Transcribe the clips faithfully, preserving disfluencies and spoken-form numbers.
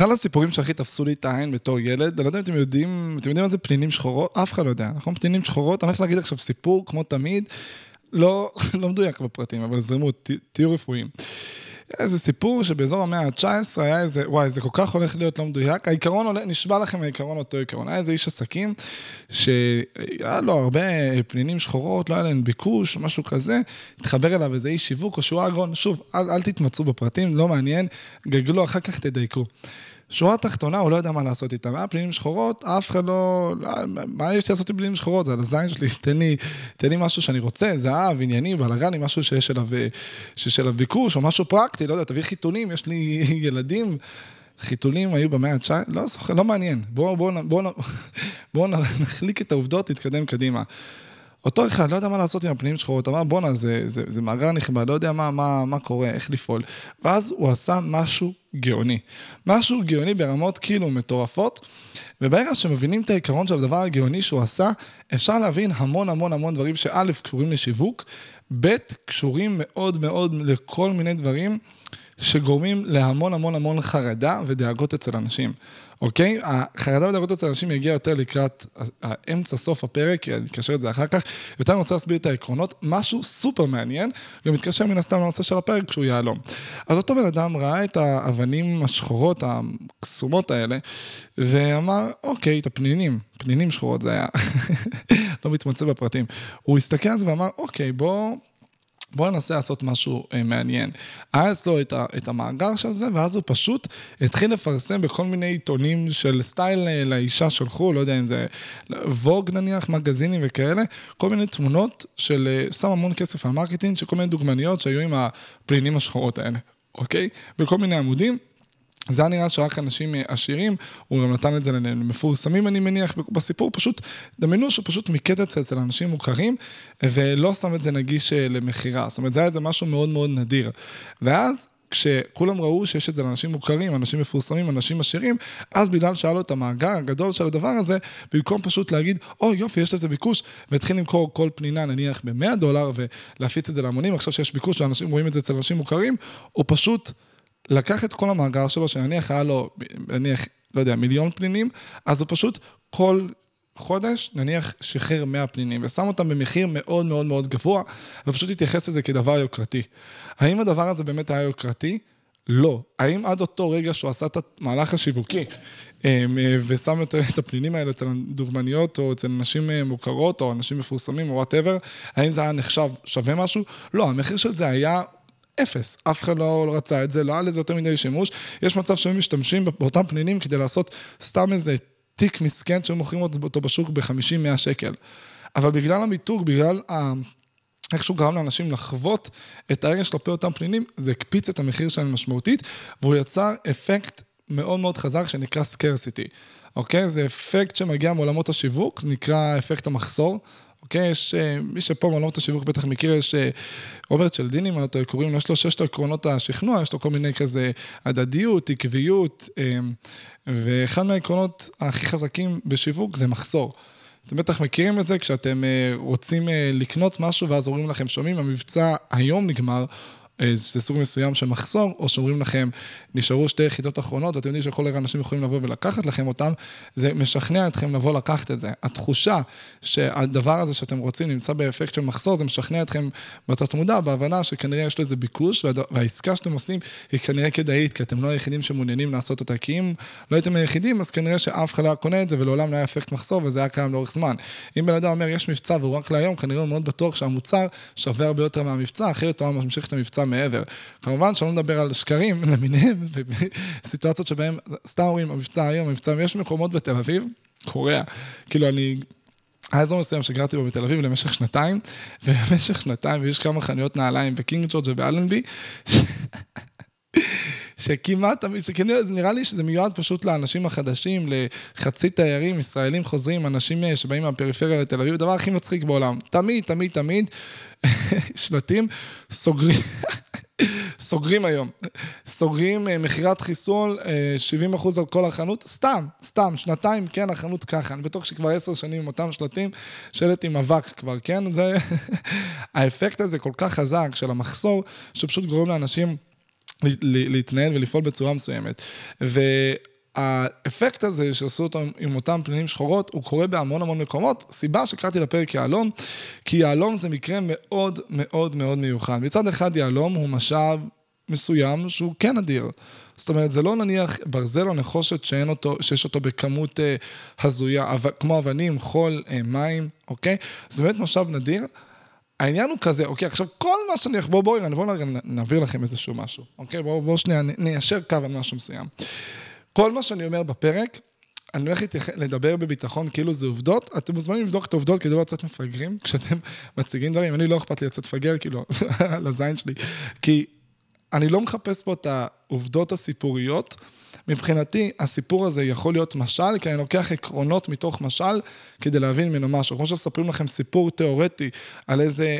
אחד הסיפורים שהכי תפסו לי את העין בתור ילד, אני לא יודע אם אתם יודעים, אתם יודעים מה זה פנינים שחורות? אף אחד לא יודע, נכון? פנינים שחורות, אני הולך להגיד עכשיו סיפור, כמו תמיד, לא, לא מדויק בפרטים, אבל זרימו, ת, תהיו רפואיים. איזה סיפור שבאזור המאה ה-תשע עשרה היה איזה, וואי, זה כל כך הולך להיות לא מדויק, העיקרון הולך, נשבע לכם העיקרון אותו עיקרון, היה איזה איש עסקים, שהיה לו הרבה פנינים שחורות, לא היה להם ביקוש, משהו כזה, התחבר אליו איזה איש שיווק, או שהוא אגרון, שוב, אל, אל תתמצאו בפרטים, לא מעניין, גגלו, אחר כך תדייקו. שורה תחתונה, הוא לא יודע מה לעשות איתם, מה פנינים שחורות, אף אחד לא, מה יש לי לעשות עם פנינים שחורות, זה על הזין שלי, תן לי, תן לי משהו שאני רוצה, זהב, ענייני, בלגני, משהו שיש אליו, שיש אליו ביקוש, או משהו פרקטי, לא יודע, תביא חיתולים, יש לי ילדים, חיתולים היו במאה ה-תשע עשרה, לא, לא מעניין, בואו, בואו, בואו, בואו נחליק את העובדות, תתקדם קדימה. אותו אחד, לא יודע מה לעשות עם הפנים שחורות, אמר, בונה, זה, זה, זה מאגר נכבד, לא יודע מה, מה, מה קורה, איך לפעול. ואז הוא עשה משהו גאוני. משהו גאוני ברמות כאילו מטורפות, ובערך שמבינים את העיקרון של הדבר הגאוני שהוא עשה, אפשר להבין המון המון המון דברים שא' קשורים לשיווק, ב' קשורים מאוד מאוד לכל מיני דברים שגורמים להמון המון המון חרדה ודאגות אצל אנשים. אוקיי? החרדה ודאגות אצל אנשים יגיע יותר לקראת האמצע סוף הפרק, כי אני מתקשר את זה אחר כך, יותר אני רוצה להסביר את העקרונות, משהו סופר מעניין, ומתקשר מן הסתם לנושא של הפרק כשהוא יעלום. אז אותו בן אדם ראה את האבנים השחורות, הקסומות האלה, ואמר, אוקיי, את הפנינים, פנינים שחורות זה היה, לא מתמצא בפרטים. הוא הסתכל על זה ואמר, אוקיי, בוא... בואו ננסה לעשות משהו מעניין. היה אצלו את המאגר של זה, ואז הוא פשוט התחיל לפרסם בכל מיני עיתונים של סטייל לאישה שלחו, לא יודע אם זה ווג נניח, מגזינים וכאלה, כל מיני תמונות של שם המון כסף על מרקטינג, שכל מיני דוגמניות שהיו עם הפנינים השחורות האלה, אוקיי? בכל מיני עמודים, זה היה נראה שרק אנשים עשירים, הוא גם נתן את זה למפורסמים, אני מניח, בסיפור, פשוט דמיינו שפשוט מיקד את זה אצל אנשים מוכרים, ולא שם את זה נגיש למחירה, זאת אומרת, זה היה איזה משהו מאוד מאוד נדיר. ואז, כשכולם ראו שיש את זה לאנשים מוכרים, אנשים מפורסמים, אנשים עשירים, אז בגלל שהיה לו את המאגר הגדול של הדבר הזה, במקום פשוט להגיד, או יופי, יש לזה ביקוש, והתחיל למכור כל פנינה, נניח, ב-מאה דולר, ולהפיץ את זה להמונים, עכשיו שיש ביקוש, ואנשים רואים את זה אצל אנשים מוכרים, הוא פשוט לקח את כל המאגר שלו, שנניח היה לו, נניח, לא יודע, מיליון פנינים, אז הוא פשוט כל חודש, נניח, שחרר מאה פנינים, ושם אותם במחיר מאוד מאוד מאוד גבוה, ופשוט התייחס לזה כדבר יוקרתי. האם הדבר הזה באמת היה יוקרתי? לא. האם עד אותו רגע שהוא עשה את המהלך השיווקי, ושם את הפנינים האלה אצל דוגמניות, או אצל נשים מוכרות, או אנשים מפורסמים, או whatever, האם זה היה נחשב שווה משהו? לא, המחיר של זה היה אפס, אף אחד לא רצה את זה, לא היה לזה יותר מדי שימוש, יש מצב שהם משתמשים באותם פנינים כדי לעשות סתם איזה תיק מסכן שהם מוכרים אותו בשוק ב-חמישים מאה שקל, אבל בגלל המיתוג, בגלל ה... איכשהו גרם לאנשים לחוות את הרגש כלפי אותם פנינים, זה הקפיץ את המחיר שלהם משמעותית, והוא יצר אפקט מאוד מאוד חזק שנקרא scarcity, אוקיי? זה אפקט שמגיע מעולמות השיווק, זה נקרא אפקט המחסור, אוקיי, יש מי שפה מעולמות השיווק בטח מכיר, יש רוברט שלדיני, קוראים, יש לו ששת עקרונות השכנוע, יש לו כל מיני כזה הדדיות, עקביות, ואחד מהעקרונות הכי חזקים בשיווק זה מחסור. אתם בטח מכירים את זה כשאתם רוצים לקנות משהו, ואז אומרים לכם, שומעים, המבצע היום נגמר, זה סוג מסוים של מחסור, או שאומרים לכם, נשארו שתי יחידות אחרונות, ואתם יודעים שכל הרי אנשים יכולים לבוא ולקחת לכם אותם, זה משכנע אתכם לבוא לקחת את זה. התחושה שהדבר הזה שאתם רוצים נמצא באפקט של מחסור, זה משכנע אתכם בתת מודע, בהבנה שכנראה יש לזה ביקוש, והעסקה שאתם עושים היא כנראה כדאית, כי אתם לא היחידים שמעוניינים לעשות אותה, כי אם לא הייתם היחידים, אז כנראה שאף אחד לא קונה את זה, ולעולם לא היה אפקט מחסור, וזה היה קיים לאורך זמן. אם בן אדם אומר, "יש מבצע, והוא רק להיום", כנראה הוא מאוד בטוח שהמוצר שווה הרבה יותר מהמבצע, אחרת הוא ממשיך את המבצע מעבר. כמובן, שלא נדבר על שקרים, למיניהם, סיטואציות שבהם, סתם אומרים, המבצע היום, המבצע, יש מקומות בתל אביב, קוראה, כאילו אני, האזור מסוים שגרתי בו בתל אביב למשך שנתיים, ובמשך שנתיים, ויש כמה חנויות נעליים בקינג ג'ורג' ובאלנבי, ש... שכמעט, נראה לי שזה מיועד פשוט לאנשים החדשים, לחצי תיירים, ישראלים חוזרים, אנשים שבאים מהפריפריה לתל אביב, דבר הכי מצחיק בעולם. תמיד, תמיד, תמיד, שלטים, סוגרים, סוגרים היום, סוגרים מחירת חיסול, שבעים אחוז על כל החנות, סתם, סתם, שנתיים, כן, החנות ככה, אני בטוח שכבר עשר שנים עם אותם שלטים, שלט עם אבק כבר, כן, זה, האפקט הזה כל כך חזק של המחסור, שפשוט גורם לאנשים להתנהל ולפעול בצורה מסוימת. והאפקט הזה שעשו אותו עם אותם פנינים שחורות, הוא קורה בהמון המון מקומות. סיבה שקראתי לפרק יהלום, כי יהלום זה מקרה מאוד מאוד מאוד מיוחד. מצד אחד יהלום הוא משאב מסוים שהוא כן אדיר. זאת אומרת, זה לא נניח ברזל או נחושת שאין אותו, שיש אותו בכמות אה, הזויה, אב, כמו אבנים, חול, אה, מים, אוקיי? זה באמת משאב נדיר. העניין הוא כזה, אוקיי, עכשיו כל מה שאני אחבור בו, אני בואו נעביר לכם איזשהו משהו, אוקיי? בואו בוא, שנייה, ניישר קו על משהו מסוים. כל מה שאני אומר בפרק, אני הולך לדבר בביטחון, כאילו זה עובדות, אתם מוזמנים לבדוק את העובדות כדי לא לצאת מפגרים, כשאתם מציגים דברים, אני לא אכפת לי לצאת פגר, כאילו, לזין שלי, כי אני לא מחפש פה את העובדות הסיפוריות, מבחינתי הסיפור הזה יכול להיות משל, כי אני לוקח עקרונות מתוך משל, כדי להבין ממנו משהו. כמו שספרים לכם סיפור תיאורטי, על איזה,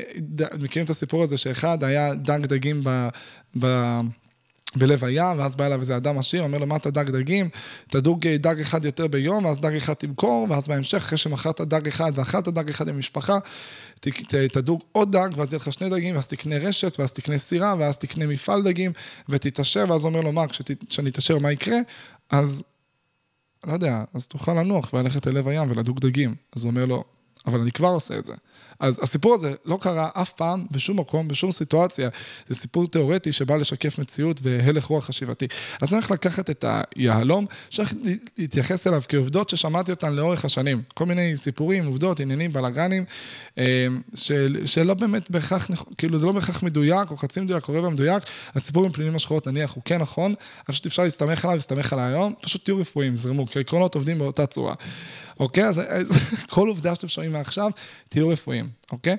מכירים את הסיפור הזה, שאחד היה דג דגים ב... ב... בלב הים, ואז בא אליו איזה אדם עשיר, אומר לו, מה אתה דג דגים? תדוג דג אחד יותר ביום, ואז דג אחד תמכור, ואז בהמשך, אחרי שמחרת דג אחד, ואחרת דג אחד עם משפחה, תדוג עוד דג, ואז יהיה לך שני דגים, ואז תקנה רשת, ואז תקנה סירה, ואז תקנה מפעל דגים, ותתאשר, ואז אומר לו, מה, כשאני אתאשר, מה יקרה? אז, לא יודע, אז תוכל לנוח, וללכת ללב הים, ולדוג דגים. אז הוא אומר לו, אבל אני כבר עושה את זה. אז הסיפור הזה לא קרה אף פעם, בשום מקום, בשום סיטואציה. זה סיפור תיאורטי שבא לשקף מציאות והלך רוח חשיבתי. אז אני הולך לקחת את היהלום, שצריך להתייחס אליו כעובדות ששמעתי אותן לאורך השנים. כל מיני סיפורים, עובדות, עניינים, בלגנים, של, שלא באמת בהכרח, כאילו זה לא בהכרח מדויק, או חצי מדויק, או רבע מדויק. הסיפור עם פנינים השחורות נניח הוא כן נכון, אבל פשוט אפשר להסתמך עליו, להסתמך עליו היום, פשוט תהיו רפואיים, זרמו, כי העקרונות עובדים באותה צורה. אוקיי? אז כל עובדה שאתם שומעים מעכשיו, תהיו רפואיים, אוקיי?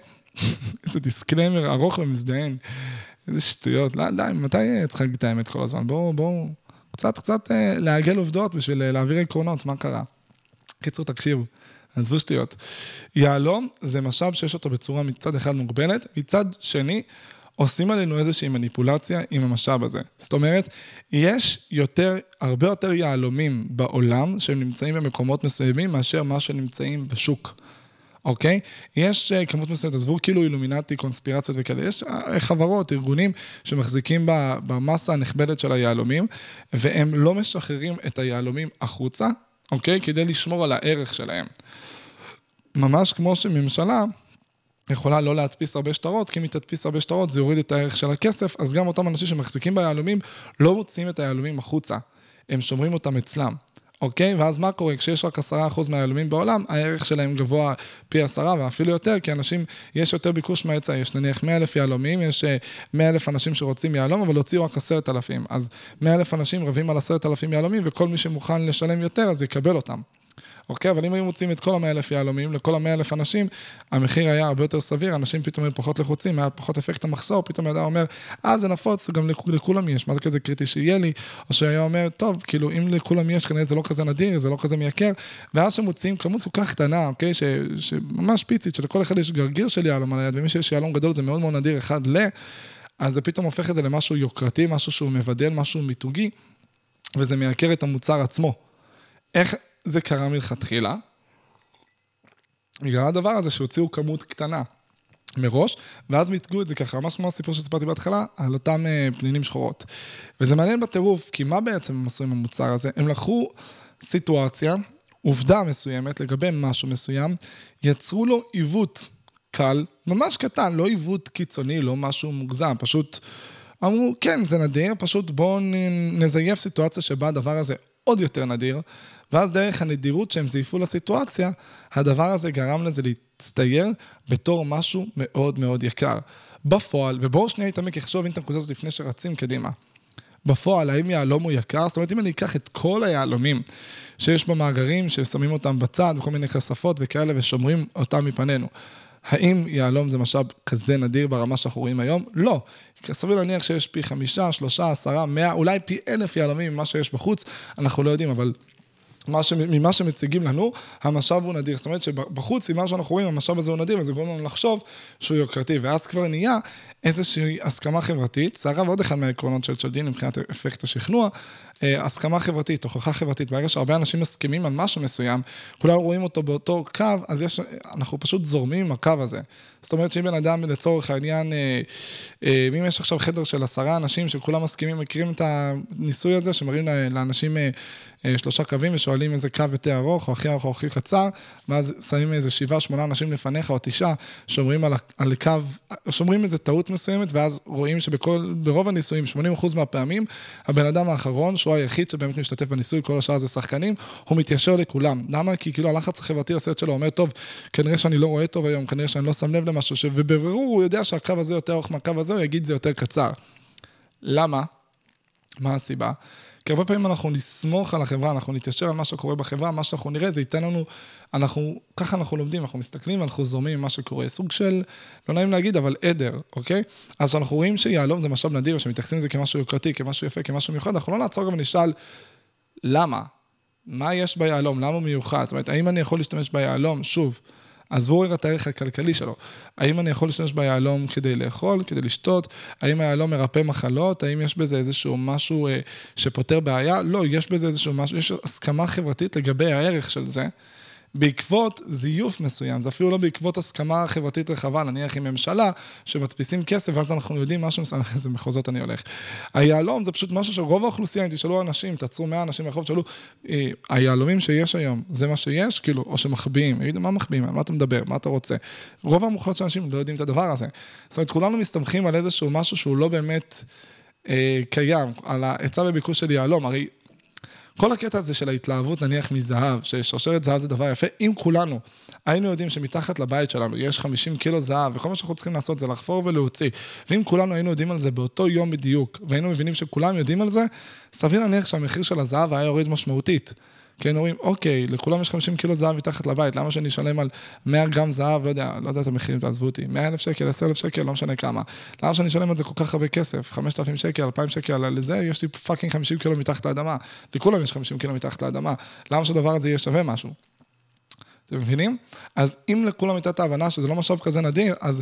איזה דיסקלמר ארוך ומזדהן, איזה שטויות, לא די, מתי צריך להגיד את האמת כל הזמן? בואו, בואו, קצת, קצת לעגל עובדות בשביל להעביר עקרונות, מה קרה? קיצור, תקשיבו, עזבו שטויות. יהלום זה משאב שיש אותו בצורה מצד אחד מוגבלת, מצד שני, עושים עלינו איזושהי מניפולציה עם המשאב הזה. זאת אומרת, יש יותר, הרבה יותר יהלומים בעולם שהם נמצאים במקומות מסוימים מאשר מה שנמצאים בשוק. אוקיי? יש כמות מסוימת, עזבו כאילו אילומינטי, קונספירציות וכאלה. יש חברות, ארגונים שמחזיקים במסה הנכבדת של היהלומים, והם לא משחררים את היהלומים החוצה, אוקיי? כדי לשמור על הערך שלהם. ממש כמו שממשלה יכולה לא להדפיס הרבה שטרות, כי אם היא תדפיס הרבה שטרות, זה יוריד את הערך של הכסף, אז גם אותם אנשים שמחזיקים ביהלומים, לא מוציאים את היהלומים החוצה, הם שומרים אותם אצלם, אוקיי? ואז מה קורה? כשיש רק עשרה אחוז מהיהלומים בעולם, הערך שלהם גבוה פי עשרה, ואפילו יותר, כי אנשים, יש יותר ביקוש מההיצע, יש נניח מאה אלף יהלומים, יש מאה אלף אנשים שרוצים יהלום, אבל הוציאו רק עשרת אלפים, אז מאה אלף אנשים רבים על עשרת אלפים יהלומים, וכל מי שמוכן לשלם יותר, אז יקבל אותם. אוקיי, אבל אם היו מוצאים את כל המאה אלף יהלומים, לכל המאה אלף אנשים, המחיר היה הרבה יותר סביר, אנשים פתאום היו פחות לחוצים, היה פחות אפקט המחסור, פתאום ידע אומר, אה, זה נפוץ, גם לכולם יש, מה זה כזה קריטי שיהיה לי, או שהיה אומר, טוב, כאילו, אם לכולם יש, כנראה זה לא כזה נדיר, זה לא כזה מייקר, ואז שמוצאים כמות כל כך קטנה, אוקיי, ש, שממש פיצית, שלכל אחד יש גרגיר של יהלום על היד, ומי שיש יהלום גדול, זה מאוד מאוד נדיר, אחד ל, אז זה פתאום הופך את זה למשהו יוקרתי, משהו שהוא מבדל, משהו מיתוגי, וזה מייקר את המוצר עצמו. איך זה קרה מלכתחילה, בגלל הדבר הזה שהוציאו כמות קטנה מראש, ואז מיתגו את זה ככה, ממש כמו הסיפור שסיפרתי בהתחלה, על אותם פנינים שחורות. וזה מעניין בטירוף, כי מה בעצם הם עשו עם המוצר הזה? הם לקחו סיטואציה, עובדה מסוימת, לגבי משהו מסוים, יצרו לו עיוות קל, ממש קטן, לא עיוות קיצוני, לא משהו מוגזם, פשוט אמרו, כן, זה נדיר, פשוט בואו נזייף סיטואציה שבה הדבר הזה עוד יותר נדיר, ואז דרך הנדירות שהם זייפו לסיטואציה, הדבר הזה גרם לזה להצטייר בתור משהו מאוד מאוד יקר. בפועל, ובואו שנייה יתעמק, יחשוב אם את הנקודה הזאת לפני שרצים קדימה. בפועל, האם יהלום הוא יקר? זאת אומרת, אם אני אקח את כל היהלומים שיש במאגרים, ששמים אותם בצד, וכל מיני חשפות וכאלה, ושומרים אותם מפנינו. האם יהלום זה משאב כזה נדיר ברמה שאנחנו רואים היום? לא. סביר להניח שיש פי חמישה, שלושה, עשרה, מאה, אולי פי אלף יהלומים ממה שיש בחוץ, אנחנו לא יודעים, אבל ממה שמציגים לנו, המשאב הוא נדיר. זאת אומרת שבחוץ, עם מה שאנחנו רואים, המשאב הזה הוא נדיר, וזה גורם לנו לחשוב שהוא יוקרתי, ואז כבר נהיה איזושהי הסכמה חברתית, שרה ועוד אחד מהעקרונות של צ'לדין, מבחינת אפקט השכנוע, הסכמה חברתית, הוכחה חברתית, ברגע שהרבה אנשים מסכימים על משהו מסוים, כולנו רואים אותו באותו קו, אז יש, אנחנו פשוט זורמים עם הקו הזה. זאת אומרת שאם בן אדם לצורך העניין, אם יש עכשיו חדר של עשרה אנשים שכולם מסכימים, מכירים את הניסוי הזה, שמראים לאנשים שלושה קווים ושואלים איזה קו יותר ארוך, או הכי ארוך או הכי קצר, ואז שמים איזה שבעה, שמונה אנשים לפניך או תשעה, שומרים על קו, שומרים איזה טעות מסוימת, ואז רואים שברוב הניסויים, שמונים אחוז מהפעמים, הבן אדם האחרון, שהוא היחיד שבאמת משתתף בניסוי, כל השעה זה שחקנים, הוא מתיישר לכולם. למה? כי כאילו הלחץ החברתי לסרט שלו אומר, "טוב, כנראה שאני לא רואה טוב היום, כנראה שאני לא שם לב למשהו", ובברור הוא יודע שהקו הזה יותר ארוך מהקו הזה, הוא יגיד, "זה יותר קצר". למה? מה הסיבה? כי הרבה פעמים אנחנו נסמוך על החברה, אנחנו נתיישר על מה שקורה בחברה, מה שאנחנו נראה, זה ייתן לנו, אנחנו, ככה אנחנו לומדים, אנחנו מסתכלים, אנחנו זורמים ממה שקורה, סוג של, לא נעים להגיד, אבל עדר, אוקיי? אז אנחנו רואים שיהלום זה משאב נדיר, שמתייחסים לזה כמשהו יוקרתי, כמשהו יפה, כמשהו מיוחד, אנחנו לא נעצור גם ונשאל, למה? מה יש ביהלום? למה מיוחד? זאת אומרת, האם אני יכול להשתמש ביהלום? שוב, עזבו את הערך הכלכלי שלו. האם אני יכול לשנש ביהלום כדי לאכול, כדי לשתות? האם היהלום מרפא מחלות? האם יש בזה איזשהו משהו אה, שפותר בעיה? לא, יש בזה איזשהו משהו, יש הסכמה חברתית לגבי הערך של זה, בעקבות זיוף מסוים, זה אפילו לא בעקבות הסכמה חברתית רחבה, נניח עם ממשלה, שמדפיסים כסף, ואז אנחנו יודעים משהו, איזה מחוזות אני הולך. היהלום זה פשוט משהו שרוב האוכלוסייה, אם תשאלו אנשים, תעצרו מאה אנשים מהחוב, תשאלו, היהלומים שיש היום, זה מה שיש, כאילו, או שמחביאים, יגידו, מה מחביאים, על מה אתה מדבר, מה אתה רוצה? רוב המוחלט של אנשים לא יודעים את הדבר הזה. זאת אומרת, כולנו מסתמכים על איזשהו משהו שהוא לא באמת אה, קיים, על ההיצע וביקוש של יהלום, הרי כל הקטע הזה של ההתלהבות נניח מזהב, ששרשרת זהב זה דבר יפה, אם כולנו היינו יודעים שמתחת לבית שלנו יש חמישים קילו זהב, וכל מה שאנחנו צריכים לעשות זה לחפור ולהוציא, ואם כולנו היינו יודעים על זה באותו יום בדיוק, והיינו מבינים שכולם יודעים על זה, סביר להניח שהמחיר של הזהב היה יורד משמעותית. כי היינו רואים, אוקיי, לכולם יש חמישים קילו זהב מתחת לבית, למה שאני אשלם על מאה גרם זהב, לא יודע, לא יודע את המחירים, תעזבו אותי, מאה אלף שקל, עשרה אלף שקל, לא משנה כמה. למה שאני אשלם על זה כל כך הרבה כסף, חמשת אלפים שקל, אלפיים שקל, על זה יש לי פאקינג חמישים קילו מתחת לאדמה, לכולם יש חמישים קילו מתחת לאדמה, למה שהדבר הזה יהיה שווה משהו? אתם מבינים? אז אם לכולם הייתה את ההבנה שזה לא משאב כזה נדיר, אז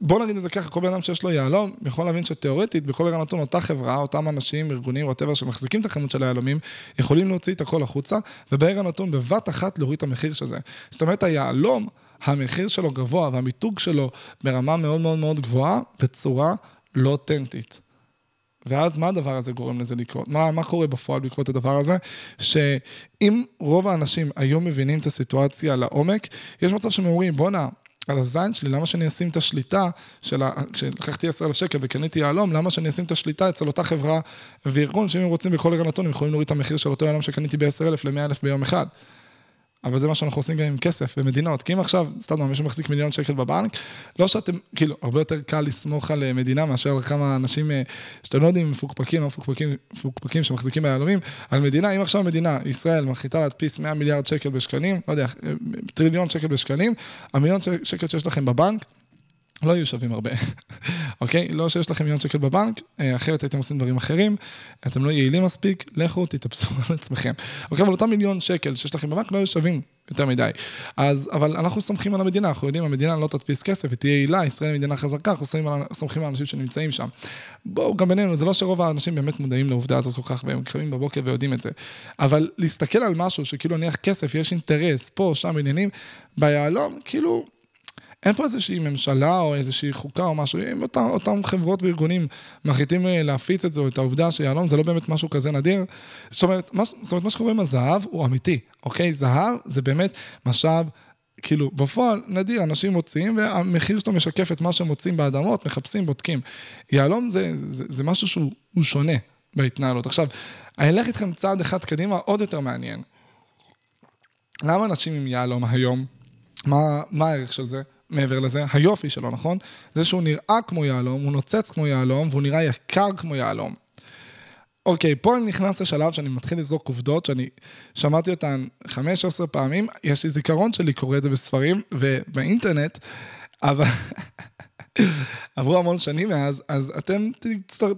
בוא נגיד את זה ככה, כל בן אדם שיש לו יהלום, יכול להבין שתיאורטית, בכל רגע נתון, אותה חברה, אותם אנשים, ארגונים, whatever, שמחזיקים את הכמות של היהלומים, יכולים להוציא את הכל החוצה, וברגע נתון, בבת אחת, להוריד את המחיר של זה. זאת אומרת, היהלום, המחיר שלו גבוה, והמיתוג שלו ברמה מאוד מאוד מאוד גבוהה, בצורה לא אותנטית. ואז מה הדבר הזה גורם לזה לקרות? מה, מה קורה בפועל בעקבות הדבר הזה? שאם רוב האנשים היום מבינים את הסיטואציה לעומק, יש מצב שמאורים, בוא נע, על הזין שלי, למה שאני אשים את השליטה, כשלקחתי עשרה אלף שקל וקניתי יהלום, למה שאני אשים את השליטה אצל אותה חברה וארגון, שאם הם רוצים בכל רגע נתון, הם יכולים להוריד את המחיר של אותו יהלום שקניתי ב-עשרה אלף ל-מאה אלף ביום אחד. אבל זה מה שאנחנו עושים גם עם כסף במדינות, כי אם עכשיו, סתם, מישהו מחזיק מיליון שקל בבנק, לא שאתם, כאילו, הרבה יותר קל לסמוך על מדינה, מאשר על כמה אנשים שאתם לא יודעים, מפוקפקים, לא מפוקפקים, מפוקפקים שמחזיקים מהיהלומים, על מדינה, אם עכשיו מדינה, ישראל, מחליטה להדפיס מאה מיליארד שקל בשקלים, לא יודע, טריליון שקל בשקלים, המיליון שקל שיש לכם בבנק, לא יהיו שווים הרבה, אוקיי? לא שיש לכם מיליון שקל בבנק, אחרת הייתם עושים דברים אחרים, אתם לא יעילים מספיק, לכו תתאפסו על עצמכם. אוקיי, אבל אותם מיליון שקל שיש לכם בבנק לא יהיו שווים יותר מדי. אז, אבל אנחנו סומכים על המדינה, אנחנו יודעים, המדינה לא תדפיס כסף, היא תהיה יעילה, ישראל היא מדינה חזקה, אנחנו סומכים על אנשים שנמצאים שם. בואו, גם בינינו, זה לא שרוב האנשים באמת מודעים לעובדה הזאת כל כך, והם קמים בבוקר ויודעים את זה. אבל להסתכל על משהו שכאילו נניח כסף, יש אינטרס, פה, שם, עניינים, ביהלום, כאילו אין פה איזושהי ממשלה או איזושהי חוקה או משהו, אותם, אותם חברות וארגונים מחליטים להפיץ את זה או את העובדה שיהלום זה לא באמת משהו כזה נדיר. זאת אומרת, מה, זאת אומרת, מה שקורה עם הזהב הוא אמיתי, אוקיי? זהב זה באמת משאב, כאילו, בפועל נדיר, אנשים מוצאים והמחיר שלו משקף את מה שהם מוצאים באדמות, מחפשים, בודקים. יהלום זה, זה, זה משהו שהוא שונה בהתנהלות. עכשיו, אני אלך איתכם צעד אחד קדימה, עוד יותר מעניין. למה אנשים עם יהלום היום? מה, מה הערך של זה? מעבר לזה, היופי שלו, נכון? זה שהוא נראה כמו יהלום, הוא נוצץ כמו יהלום, והוא נראה יקר כמו יהלום. אוקיי, פה אני נכנס לשלב שאני מתחיל לזרוק עובדות, שאני שמעתי אותן חמש עשרה פעמים, יש לי זיכרון שלי קורא את זה בספרים ובאינטרנט, אבל עברו המון שנים מאז, אז אתם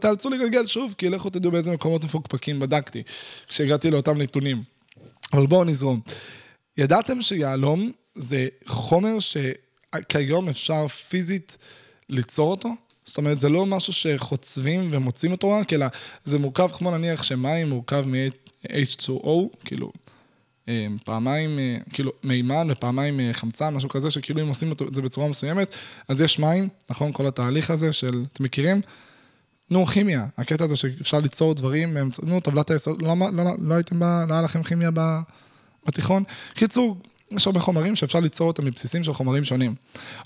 תאלצו לגלגל שוב, כי לכו תדעו באיזה מקומות מפוקפקים בדקתי, כשהגעתי לאותם נתונים. אבל בואו נזרום. ידעתם שיהלום זה חומר ש כיום אפשר פיזית ליצור אותו? זאת אומרת, זה לא משהו שחוצבים ומוצאים אותו רק, אלא זה מורכב כמו נניח שמים מורכב מ-אייץ' טו או, כאילו, פעמיים, כאילו, מימן ופעמיים חמצן, משהו כזה, שכאילו אם עושים את זה בצורה מסוימת, אז יש מים, נכון? כל התהליך הזה של, אתם מכירים? נו, כימיה, הקטע הזה שאפשר ליצור דברים, נו, טבלת היסוד, לא, לא, לא, לא הייתם בה, לא היה לכם כימיה בתיכון? קיצור, יש הרבה חומרים שאפשר ליצור אותם מבסיסים של חומרים שונים.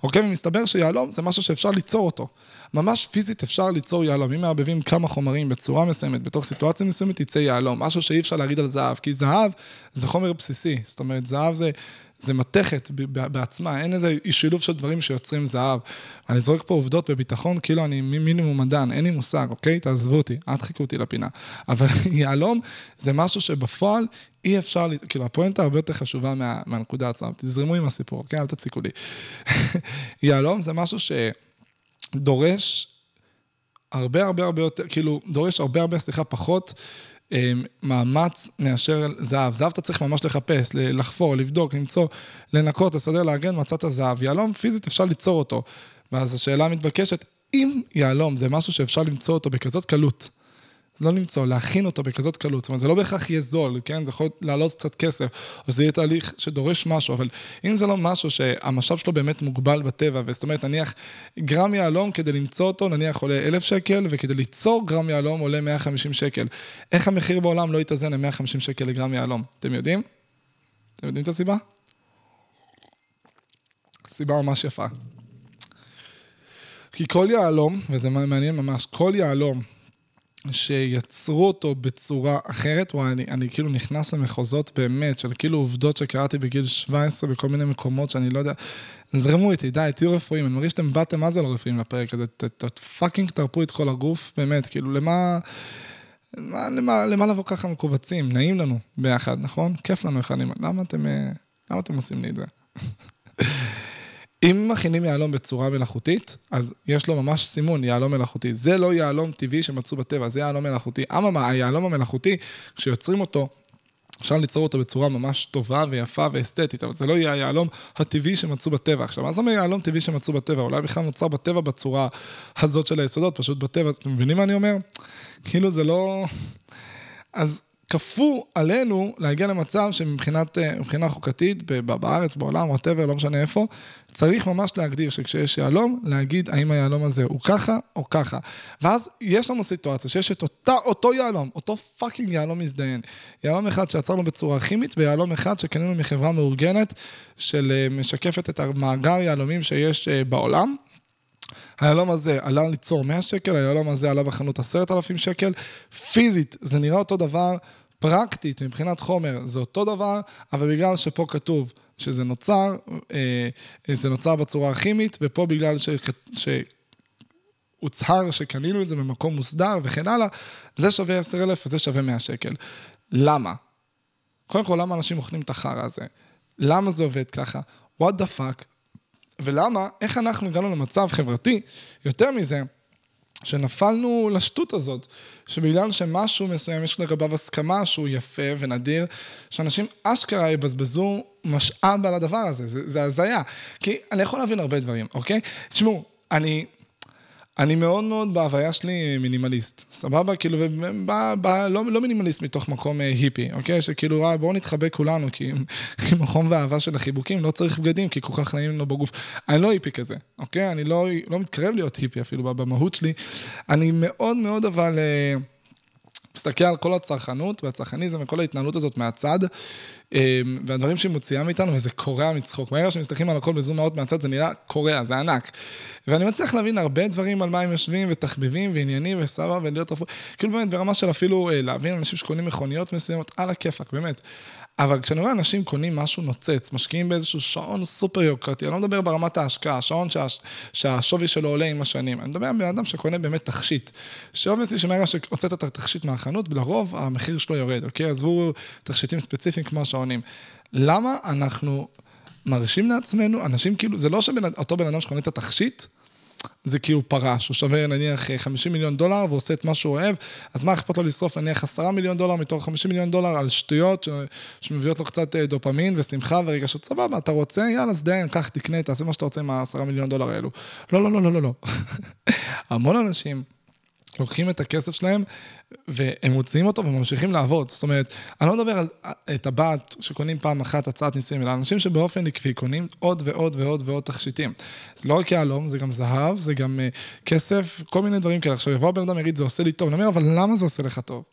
אוקיי, ומסתבר שיהלום זה משהו שאפשר ליצור אותו. ממש פיזית אפשר ליצור יהלום. אם מערבבים כמה חומרים בצורה מסוימת, בתוך סיטואציה מסוימת, יצא יהלום. משהו שאי אפשר להגיד על זהב, כי זהב זה חומר בסיסי. זאת אומרת, זהב זה, זה מתכת בעצמה. אין איזה שילוב של דברים שיוצרים זהב. אני זורק פה עובדות בביטחון, כאילו אני מינימום מדען, אין לי מושג, אוקיי? תעזבו אותי, אל תחיקו אותי לפינה. אבל יהלום זה משהו שבפועל אי אפשר, כאילו, הפואנטה הרבה יותר חשובה מה, מהנקודה עצמה. תזרמו עם הסיפור, אוקיי? אל תציקו לי. יהלום זה משהו שדורש הרבה הרבה הרבה יותר, כאילו, דורש הרבה הרבה, סליחה, פחות מאמץ מאשר זהב. זהב אתה צריך ממש לחפש, לחפור, לבדוק, למצוא, לנקות, לסדר, להגן, מצאת זהב. יהלום פיזית אפשר ליצור אותו. ואז השאלה מתבקשת, אם יהלום זה משהו שאפשר למצוא אותו בכזאת קלות, לא למצוא, להכין אותו בכזאת קלות, זאת אומרת, זה לא בהכרח יהיה זול, כן? זה יכול לעלות קצת כסף, או זה יהיה תהליך שדורש משהו, אבל אם זה לא משהו שהמשאב שלו באמת מוגבל בטבע, וזאת אומרת, נניח גרם יהלום כדי למצוא אותו, נניח עולה אלף שקל, וכדי ליצור גרם יהלום עולה מאה וחמישים שקל. איך המחיר בעולם לא יתאזן ל-מאה וחמישים שקל לגרם יהלום? אתם יודעים? אתם יודעים את הסיבה? סיבה ממש יפה. כי כל יהלום, וזה מעניין ממש, כל יהלום שיצרו אותו בצורה אחרת, וואי, אני, אני כאילו נכנס למחוזות באמת, של כאילו עובדות שקראתי בגיל שבע עשרה, בכל מיני מקומות שאני לא יודע, זרמו איתי, די, תהיו רפואים, אני מרגיש שאתם באתם מה זה לרפואים לפרק הזה, פאקינג תרפו את כל הגוף, באמת, כאילו, למה, למה, למה, למה לבוא ככה מקובצים, נעים לנו ביחד, נכון? כיף לנו אחד, למה אתם, למה אתם עושים לי את זה? אם מכינים יהלום בצורה מלאכותית, אז יש לו ממש סימון, יהלום מלאכותי. זה לא יהלום טבעי שמצאו בטבע, זה יהלום מלאכותי. אממה, היהלום המלאכותי, כשיוצרים אותו, אפשר ליצור אותו בצורה ממש טובה ויפה ואסתטית, אבל זה לא יהיה היהלום הטבעי שמצאו בטבע. עכשיו, מה זה אומר יהלום טבעי שמצאו בטבע? אולי בכלל נוצר בטבע בצורה הזאת של היסודות, פשוט בטבע. אתם מבינים מה אני אומר? כאילו זה לא... אז... כפו עלינו להגיע למצב שמבחינת מבחינה חוקתית בארץ, בעולם, הטבע, לא משנה איפה, צריך ממש להגדיר שכשיש יהלום, להגיד האם היהלום הזה הוא ככה או ככה. ואז יש לנו סיטואציה שיש את אותה, אותו יהלום, אותו פאקינג יהלום מזדיין. יהלום אחד שיצרנו בצורה כימית, ויהלום אחד שקנינו מחברה מאורגנת של משקפת את המאגר יהלומים שיש בעולם. היהלום הזה עלה ליצור מאה שקל, היהלום הזה עלה בחנות עשרת אלפים שקל, פיזית זה נראה אותו דבר, פרקטית מבחינת חומר זה אותו דבר, אבל בגלל שפה כתוב שזה נוצר, זה נוצר בצורה הכימית, ופה בגלל שהוצהר שקנינו את זה במקום מוסדר וכן הלאה, זה שווה עשרת אלפים וזה שווה מאה שקל. למה? קודם כל, למה אנשים אוכלים את החרא הזה? למה זה עובד ככה? What the fuck? ולמה, איך אנחנו הגענו למצב חברתי, יותר מזה, שנפלנו לשטות הזאת, שבגלל שמשהו מסוים יש לגביו הסכמה שהוא יפה ונדיר, שאנשים אשכרה יבזבזו משאב על הדבר הזה, זה, זה הזיה, כי אני יכול להבין הרבה דברים, אוקיי? תשמעו, אני... אני מאוד מאוד בהוויה שלי מינימליסט, סבבה? כאילו, ובא, בא, לא, לא מינימליסט מתוך מקום היפי, אוקיי? שכאילו, בואו נתחבא כולנו, כי עם החום והאהבה של החיבוקים לא צריך בגדים, כי כל כך נעים לנו בגוף. אני לא היפי כזה, אוקיי? אני לא, לא מתקרב להיות היפי אפילו במהות שלי. אני מאוד מאוד אבל מסתכל על כל הצרכנות והצרכניזם וכל ההתנהלות הזאת מהצד, והדברים שהיא מוציאה מאיתנו, וזה קורע מצחוק. מהר שמסתכלים על הכל בזום מאוד מהצד, זה נראה קורע, זה ענק. ואני מצליח להבין הרבה דברים על מה הם יושבים, ותחביבים, ועניינים, וסבא, ולהיות רפוא... כאילו באמת, ברמה של אפילו להבין אנשים שקונים מכוניות מסוימות, על הכיפק, באמת. אבל כשאני רואה אנשים קונים משהו נוצץ, משקיעים באיזשהו שעון סופר יוקרתי, אני לא מדבר ברמת ההשקעה, שעון שהשווי שלו עולה עם השנים, אני מדבר על בן אדם שקונה באמת תכשיט, שאובייסלי שמהרגע שהוצאת את התכשיט מהחנות, לרוב המחיר שלו יורד, אוקיי? עזבו תכשיטים ספציפיים כמו השעונים. למה אנחנו מרשים לעצמנו, אנשים כאילו, זה לא שאותו בן אדם שקונה את התכשיט, זה כי הוא פרש, הוא שווה נניח חמישים מיליון דולר, והוא עושה את מה שהוא אוהב, אז מה אכפת לו לשרוף נניח עשרה מיליון דולר, מתוך חמישים מיליון דולר, על שטויות, ש... שמביאות לו קצת דופמין ושמחה ורגשות, סבבה, אתה רוצה? יאללה, סדיין, קח, תקנה, תעשה מה שאתה רוצה עם עשרה מיליון דולר האלו. לא, לא, לא, לא, לא, לא. המון אנשים לוקחים את הכסף שלהם, והם מוציאים אותו וממשיכים לעבוד. זאת אומרת, אני לא מדבר על הטבעת שקונים פעם אחת הצעת ניסויים, אלא אנשים שבאופן עקבי קונים עוד ועוד ועוד ועוד תכשיטים. זה לא רק יהלום, זה גם זהב, זה גם כסף, כל מיני דברים כאלה. עכשיו יבוא בן אדם יגיד, זה עושה לי טוב. אני אומר, אבל למה זה עושה לך טוב?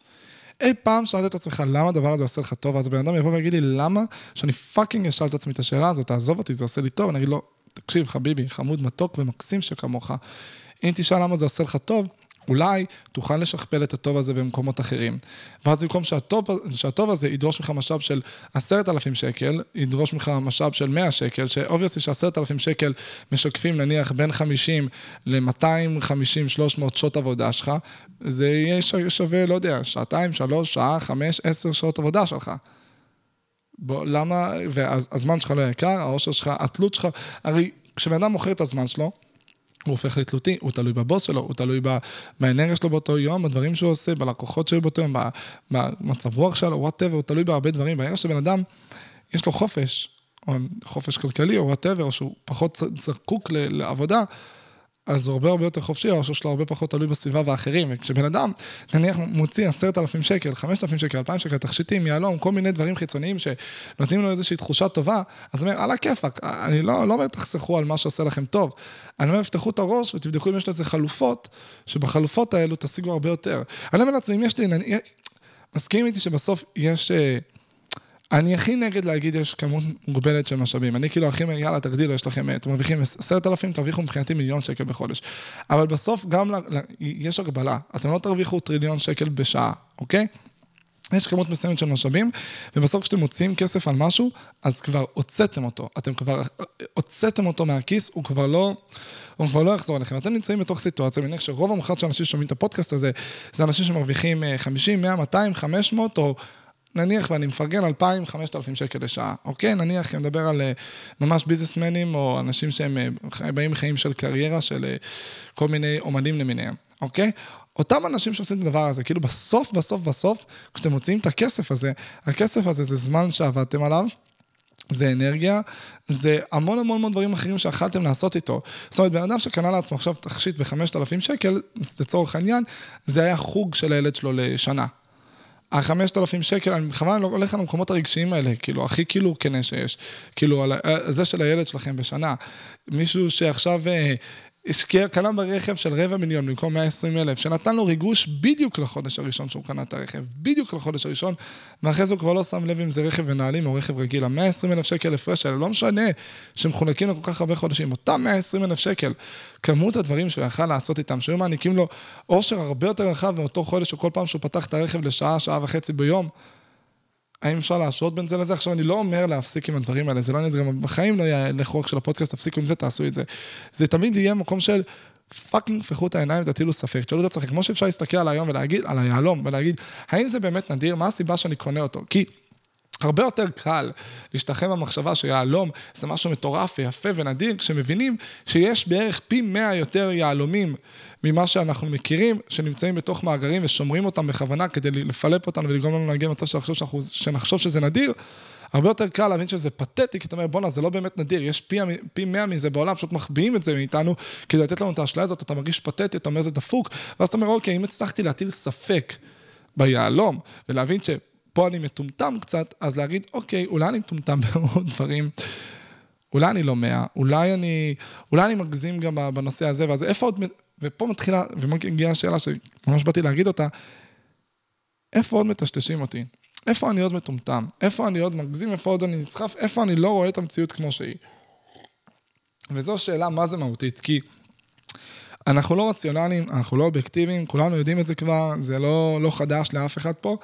אי פעם שאלת את עצמך, למה הדבר הזה עושה לך טוב? אז בן אדם יבוא ויגיד לי, למה שאני פאקינג אשאל את עצמי את השאלה הזאת, תעזוב אותי, זה עושה לי טוב. אני אגיד לו, תקשיב, חביבי, חמוד, מתוק ומקסים שכמוך. אם תשאל למה זה עושה לך טוב, אולי תוכל לשכפל את הטוב הזה במקומות אחרים. ואז במקום שהטוב, שהטוב הזה ידרוש ממך משאב של עשרת אלפים שקל, ידרוש ממך משאב של מאה שקל, שאובייסלי שעשרת אלפים שקל משקפים נניח בין חמישים ל-מאתיים חמישים, שלוש מאות שעות עבודה שלך, זה יהיה שווה, לא יודע, שעתיים, שלוש, שעה, חמש, עשר שעות עבודה שלך. בוא, למה? והזמן שלך לא יקר, העושר שלך, התלות שלך, הרי כשבאדם מוכר את הזמן שלו, הוא הופך לתלותי, הוא תלוי בבוס שלו, הוא תלוי באנרגיה שלו באותו יום, בדברים שהוא עושה, בלקוחות שלו באותו יום, במצב רוח שלו, וואטאבר, הוא תלוי בהרבה דברים. בערך שבן אדם, יש לו חופש, או חופש כלכלי, או וואטאבר, או שהוא פחות זקוק לעבודה, אז הוא הרבה הרבה יותר חופשי, או שהוא הרבה פחות תלוי בסביבה ואחרים. וכשבן אדם, נניח, מוציא עשרת אלפים שקל, חמשת אלפים שקל, אלפיים שקל, תכשיטים, יעלום, כל מיני דברים חיצוניים שנותנים לו איזושהי תחושה טובה, אז אומר, על הכיפק, אני לא, לא אומר, תחסכו על מה שעושה לכם טוב. אני אומר, תפתחו את הראש ותבדקו אם יש לזה חלופות, שבחלופות האלו תשיגו הרבה יותר. אני אומר לעצמי, אם יש לי, אני, מסכים איתי שבסוף יש, אני הכי נגד להגיד יש כמות מוגבלת של משאבים. אני כאילו הכי, יאללה, תגדילו, יש לכם, אתם מרוויחים עשרת אלפים, תרוויחו מבחינתי מיליון שקל בחודש. אבל בסוף גם, יש הגבלה. אתם לא תרוויחו טריליון שקל בשעה, אוקיי? יש כמות מסוימת של משאבים, ובסוף כשאתם מוציאים כסף על משהו, אז כבר הוצאתם אותו. אתם כבר הוצאתם אותו מהכיס, הוא כבר לא, הוא כבר לא יחזור לכם. אתם נמצאים בתוך סיטואציה, מניח שרוב המחד של אנשים ששומעים את הפודקאסט הזה, זה אנשים שמרוויחים חמישים, מאה, מאתיים, חמש מאות, או נניח, ואני מפרגן אלפיים, חמשת אלפים שקל לשעה. אוקיי, נניח, אני מדבר על ממש ביזנסמנים, או אנשים שהם באים מחיים של קריירה, של כל מיני אומנים למיניהם. אוקיי? אותם אנשים שעושים את הדבר הזה, כאילו בסוף, בסוף, בסוף, כשאתם מוציאים את הכסף הזה, הכסף הזה זה זמן שעבדתם עליו, זה אנרגיה, זה המון המון מאוד דברים אחרים שאכלתם לעשות איתו. זאת אומרת, בן אדם שקנה לעצמו עכשיו תכשיט ב-חמשת אלפים שקל, לצורך העניין, זה היה חוג של הילד שלו לשנה. ה-חמשת אלפים שקל, אני בכלל הולך על המקומות הרגשיים האלה, כאילו, הכי כאילו כנה שיש, כאילו, זה של הילד שלכם בשנה. מישהו שעכשיו השקיע, קנה ברכב של רבע מיליון במקום מאה ועשרים אלף, שנתן לו ריגוש בדיוק לחודש הראשון שהוא קנה את הרכב, בדיוק לחודש הראשון, ואחרי זה הוא כבר לא שם לב אם זה רכב ונעלים או רכב רגיל. מאה ועשרים אלף שקל הפרש, לא משנה שמחולקים לו כל כך הרבה חודשים, אותם מאה ועשרים אלף שקל, כמות הדברים שהוא יכל לעשות איתם, שהיו מעניקים לו אושר הרבה יותר רחב מאותו חודש, וכל פעם שהוא פתח את הרכב לשעה, שעה וחצי ביום, האם אפשר להשוות בין זה לזה? עכשיו אני לא אומר להפסיק עם הדברים האלה, זה לא נעזר, גם בחיים לא יהיה לחוק של הפודקאסט, תפסיקו עם זה, תעשו את זה. זה תמיד יהיה מקום של פאקינג פחו את העיניים, תטילו ספק, תשאלו את עצמך, כמו שאפשר להסתכל על היום ולהגיד, על היעלום, ולהגיד, האם זה באמת נדיר? מה הסיבה שאני קונה אותו? כי הרבה יותר קל להשתחרר במחשבה שיהלום זה משהו מטורף ויפה ונדיר, כשמבינים שיש בערך פי מאה יותר יהלומים ממה שאנחנו מכירים, שנמצאים בתוך מאגרים ושומרים אותם בכוונה כדי לפלפ אותנו ולגרום לנו להגיע למצב שנחשוב, שאנחנו, שנחשוב שזה נדיר. הרבה יותר קל להבין שזה פתטי, כי אתה אומר, בונה, זה לא באמת נדיר, יש פי, פי מאה מזה בעולם, פשוט מחביאים את זה מאיתנו, כדי לתת לנו את האשלה הזאת, אתה מרגיש פתטי, אתה אומר, זה דפוק, ואז אתה אומר, אוקיי, אם הצלחתי להטיל ספק ביהלום, ולהבין ש... פה אני מטומטם קצת, אז להגיד, אוקיי, אולי אני מטומטם בעוד דברים, אולי אני לא מאה, אולי אני, אולי אני מגזים גם בנושא הזה, ואז איפה עוד, ופה מתחילה, ומגיעה השאלה שממש באתי להגיד אותה, איפה עוד מטשטשים אותי? איפה אני עוד מטומטם? איפה אני עוד מגזים? איפה עוד אני נסחף? איפה אני לא רואה את המציאות כמו שהיא? וזו שאלה מה זה מהותית, כי אנחנו לא רציונליים, אנחנו לא אובייקטיביים, כולנו יודעים את זה כבר, זה לא, לא חדש לאף אחד פה,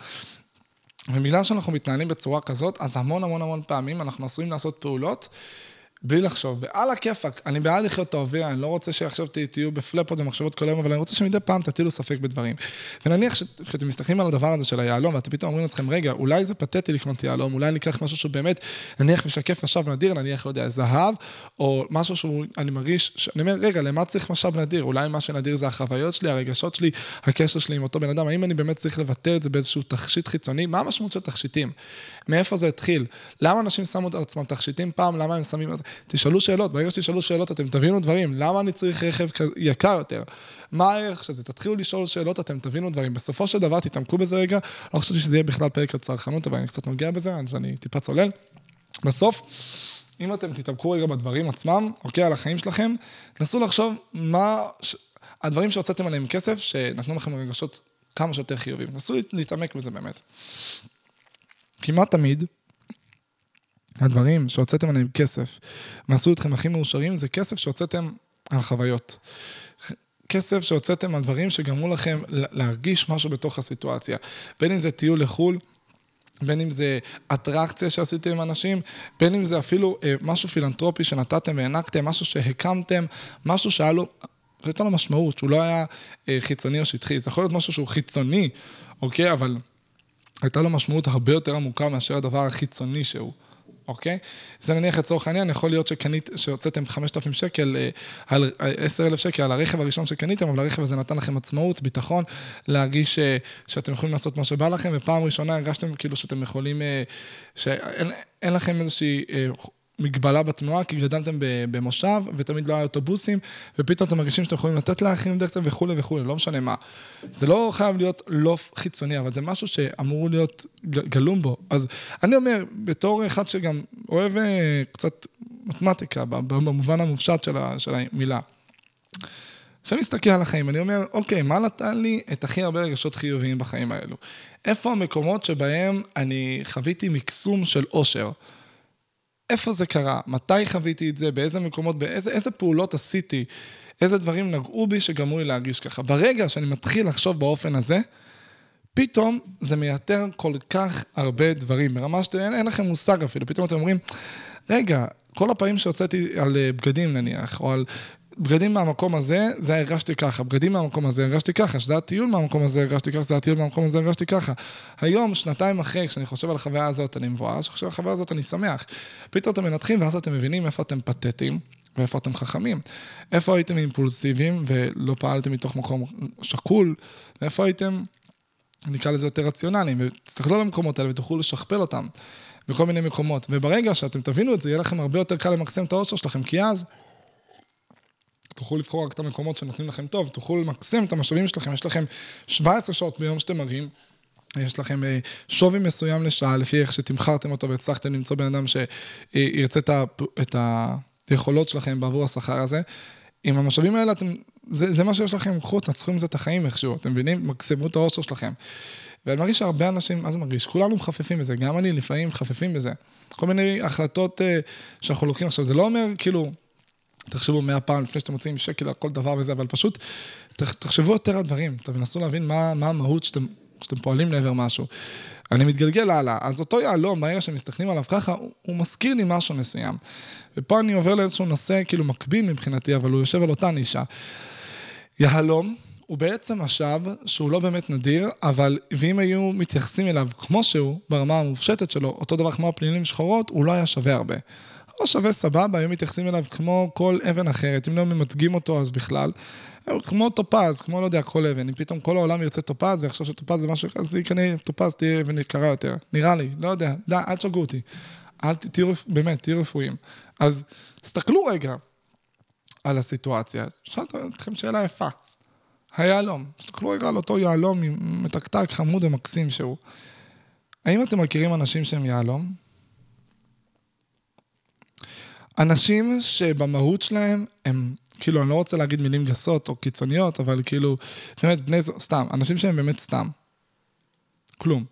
ובגלל שאנחנו מתנהלים בצורה כזאת, אז המון המון המון פעמים אנחנו עשויים לעשות פעולות, בלי לחשוב, ועל הכיפק, אני בעד לחיות את ההוויה, אני לא רוצה שעכשיו תהיו בפלפות ומחשבות כל היום, אבל אני רוצה שמדי פעם תטילו ספק בדברים. ונניח שאתם מסתכלים על הדבר הזה של היעלום, ואתם פתאום אומרים לעצמכם, רגע, אולי זה פתטי לקנות יעלום, אולי אני אקח משהו שבאמת, נניח משקף משאב נדיר, נניח, לא יודע, זהב, או משהו שאני מרגיש, אני אומר, רגע, למה צריך משאב נדיר? אולי מה שנדיר זה החוויות שלי, הרגשות שלי, הקשר שלי עם אותו בן אדם. האם אני באמת צריך לבטא את זה באיזשהו תכשיט חיצוני? מה המשמעות של תכשיטים? מאיפה זה התחיל? למה אנשים שמו על עצמם תכשיטים פעם? למה הם שמים... תשאלו שאלות, ברגע שתשאלו שאלות אתם תבינו דברים, למה אני צריך רכב יקר יותר, מה הערך שזה, תתחילו לשאול שאלות אתם תבינו דברים, בסופו של דבר תתעמקו בזה רגע, לא חשבתי שזה יהיה בכלל פרק על צרכנות, אבל אני קצת נוגע בזה, אז אני טיפה צולל, בסוף, אם אתם תתעמקו רגע בדברים עצמם, אוקיי, על החיים שלכם, נסו לחשוב מה, הדברים שהוצאתם עליהם כסף, שנתנו לכם רגשות כמה שיותר חיובים, נסו להתעמק בזה באמת. כמעט תמיד, הדברים שהוצאתם עליהם כסף, ועשו אתכם הכי מאושרים, זה כסף שהוצאתם על חוויות. כסף שהוצאתם על דברים שגרמו לכם להרגיש משהו בתוך הסיטואציה. בין אם זה טיול לחול, בין אם זה אטרקציה שעשיתם עם אנשים, בין אם זה אפילו משהו פילנטרופי שנתתם והענקתם, משהו שהקמתם, משהו שהיה לו, הייתה לו משמעות, שהוא לא היה חיצוני או שטחי. זה יכול להיות משהו שהוא חיצוני, אוקיי? אבל הייתה לו משמעות הרבה יותר עמוקה מאשר הדבר החיצוני שהוא. אוקיי? זה נניח לצורך העניין, יכול להיות שקנית, שהוצאתם חמשת אלפים שקל, על עשרת אלפים שקל על הרכב הראשון שקניתם, אבל הרכב הזה נתן לכם עצמאות, ביטחון, להרגיש שאתם יכולים לעשות מה שבא לכם, ופעם ראשונה הרגשתם כאילו שאתם יכולים, שאין לכם איזושהי מגבלה בתנועה, כי גדלתם במושב, ותמיד לא היה אוטובוסים, ופתאום אתם מרגישים שאתם יכולים לתת לאחרים דרך זה וכו' וכו', לא משנה מה. זה לא חייב להיות לא חיצוני, אבל זה משהו שאמור להיות גלום בו. אז אני אומר, בתור אחד שגם אוהב קצת מתמטיקה, במובן המופשט של המילה, כשאני מסתכל על החיים, אני אומר, אוקיי, מה נתן לי את הכי הרבה רגשות חיוביים בחיים האלו? איפה המקומות שבהם אני חוויתי מקסום של אושר? איפה זה קרה? מתי חוויתי את זה? באיזה מקומות? באיזה, איזה פעולות עשיתי? איזה דברים נגעו בי שגרמו לי להרגיש ככה? ברגע שאני מתחיל לחשוב באופן הזה, פתאום זה מייתר כל כך הרבה דברים. ברמה שאתם, אין, אין לכם מושג אפילו. פתאום אתם אומרים, רגע, כל הפעמים שהוצאתי על בגדים נניח, או על בגדים מהמקום הזה, זה הרגשתי ככה. בגדים מהמקום הזה הרגשתי ככה. שזה הטיול מהמקום הזה הרגשתי ככה. שזה הטיול מהמקום הזה הרגשתי ככה. היום, שנתיים אחרי, כשאני חושב על החוויה הזאת, אני מבואה. כשאני חושב על החוויה הזאת, אני שמח. פתאום אתם מנתחים, ואז אתם מבינים איפה אתם פתטים, ואיפה אתם חכמים. איפה הייתם אימפולסיביים, ולא פעלתם מתוך מקום שקול, ואיפה הייתם, נקרא לזה יותר רציונליים. ותסתכלו על המקומות האלה, ותוכלו לשכפל אותם, בכל מיני מקומות. וברגע שאתם תבינו את זה, יהיה לכם הרבה יותר קל למקסם את האושר שלכם, כי אז תוכלו לבחור רק את המקומות שנותנים לכם טוב, תוכלו למקסם את המשאבים שלכם, יש לכם שבע עשרה שעות ביום שאתם מרים, יש לכם שווי מסוים לשעה, לפי איך שתמחרתם אותו והצלחתם למצוא בן אדם שירצה את היכולות שלכם בעבור השכר הזה, עם המשאבים האלה, אתם, זה, זה מה שיש לכם, קחו, תנצחו עם זה את החיים איכשהו, אתם מבינים? מקסמו את האושר שלכם. ואני מרגיש שהרבה אנשים, אז מרגיש, כולנו מחפפים בזה, גם אני לפעמים חפפים בזה. כל מיני החלטות שאנחנו לוקחים עכשיו, זה לא אומר, כאילו, תחשבו מאה פעם לפני שאתם מוצאים שקל על כל דבר וזה, אבל פשוט תחשבו יותר על דברים, תנסו להבין מה, מה המהות שאתם, שאתם פועלים לעבר משהו. אני מתגלגל הלאה, אז אותו יעלום, בערך שמסתכלים עליו ככה, הוא, הוא מזכיר לי משהו מסוים. ופה אני עובר לאיזשהו נושא כאילו מקביל מבחינתי, אבל הוא יושב על אותה נישה. יעלום הוא בעצם משאב שהוא לא באמת נדיר, אבל ואם היו מתייחסים אליו כמו שהוא, ברמה המופשטת שלו, אותו דבר כמו הפנינים שחורות, הוא לא היה שווה הרבה. לא שווה סבבה, היום מתייחסים אליו כמו כל אבן אחרת, אם לא ממתגים אותו אז בכלל, כמו טופז, כמו לא יודע, כל אבן, אם פתאום כל העולם ירצה טופז, ויחשוב שטופז זה משהו, אז יקנה טופז, תהיה אבן יקרה יותר, נראה לי, לא יודע, די, אל תשגעו אותי, אל תהיו, באמת, תהיו רפואיים. אז תסתכלו רגע על הסיטואציה, שאלתי אתכם שאלה יפה, היעלום, תסתכלו רגע על אותו יעלום, מתקתק, חמוד ומקסים שהוא. האם אתם מכירים אנשים שהם יעלום? אנשים שבמהות שלהם הם, כאילו, אני לא רוצה להגיד מילים גסות או קיצוניות, אבל כאילו, באמת, בני זו, סתם, אנשים שהם באמת סתם. כלום.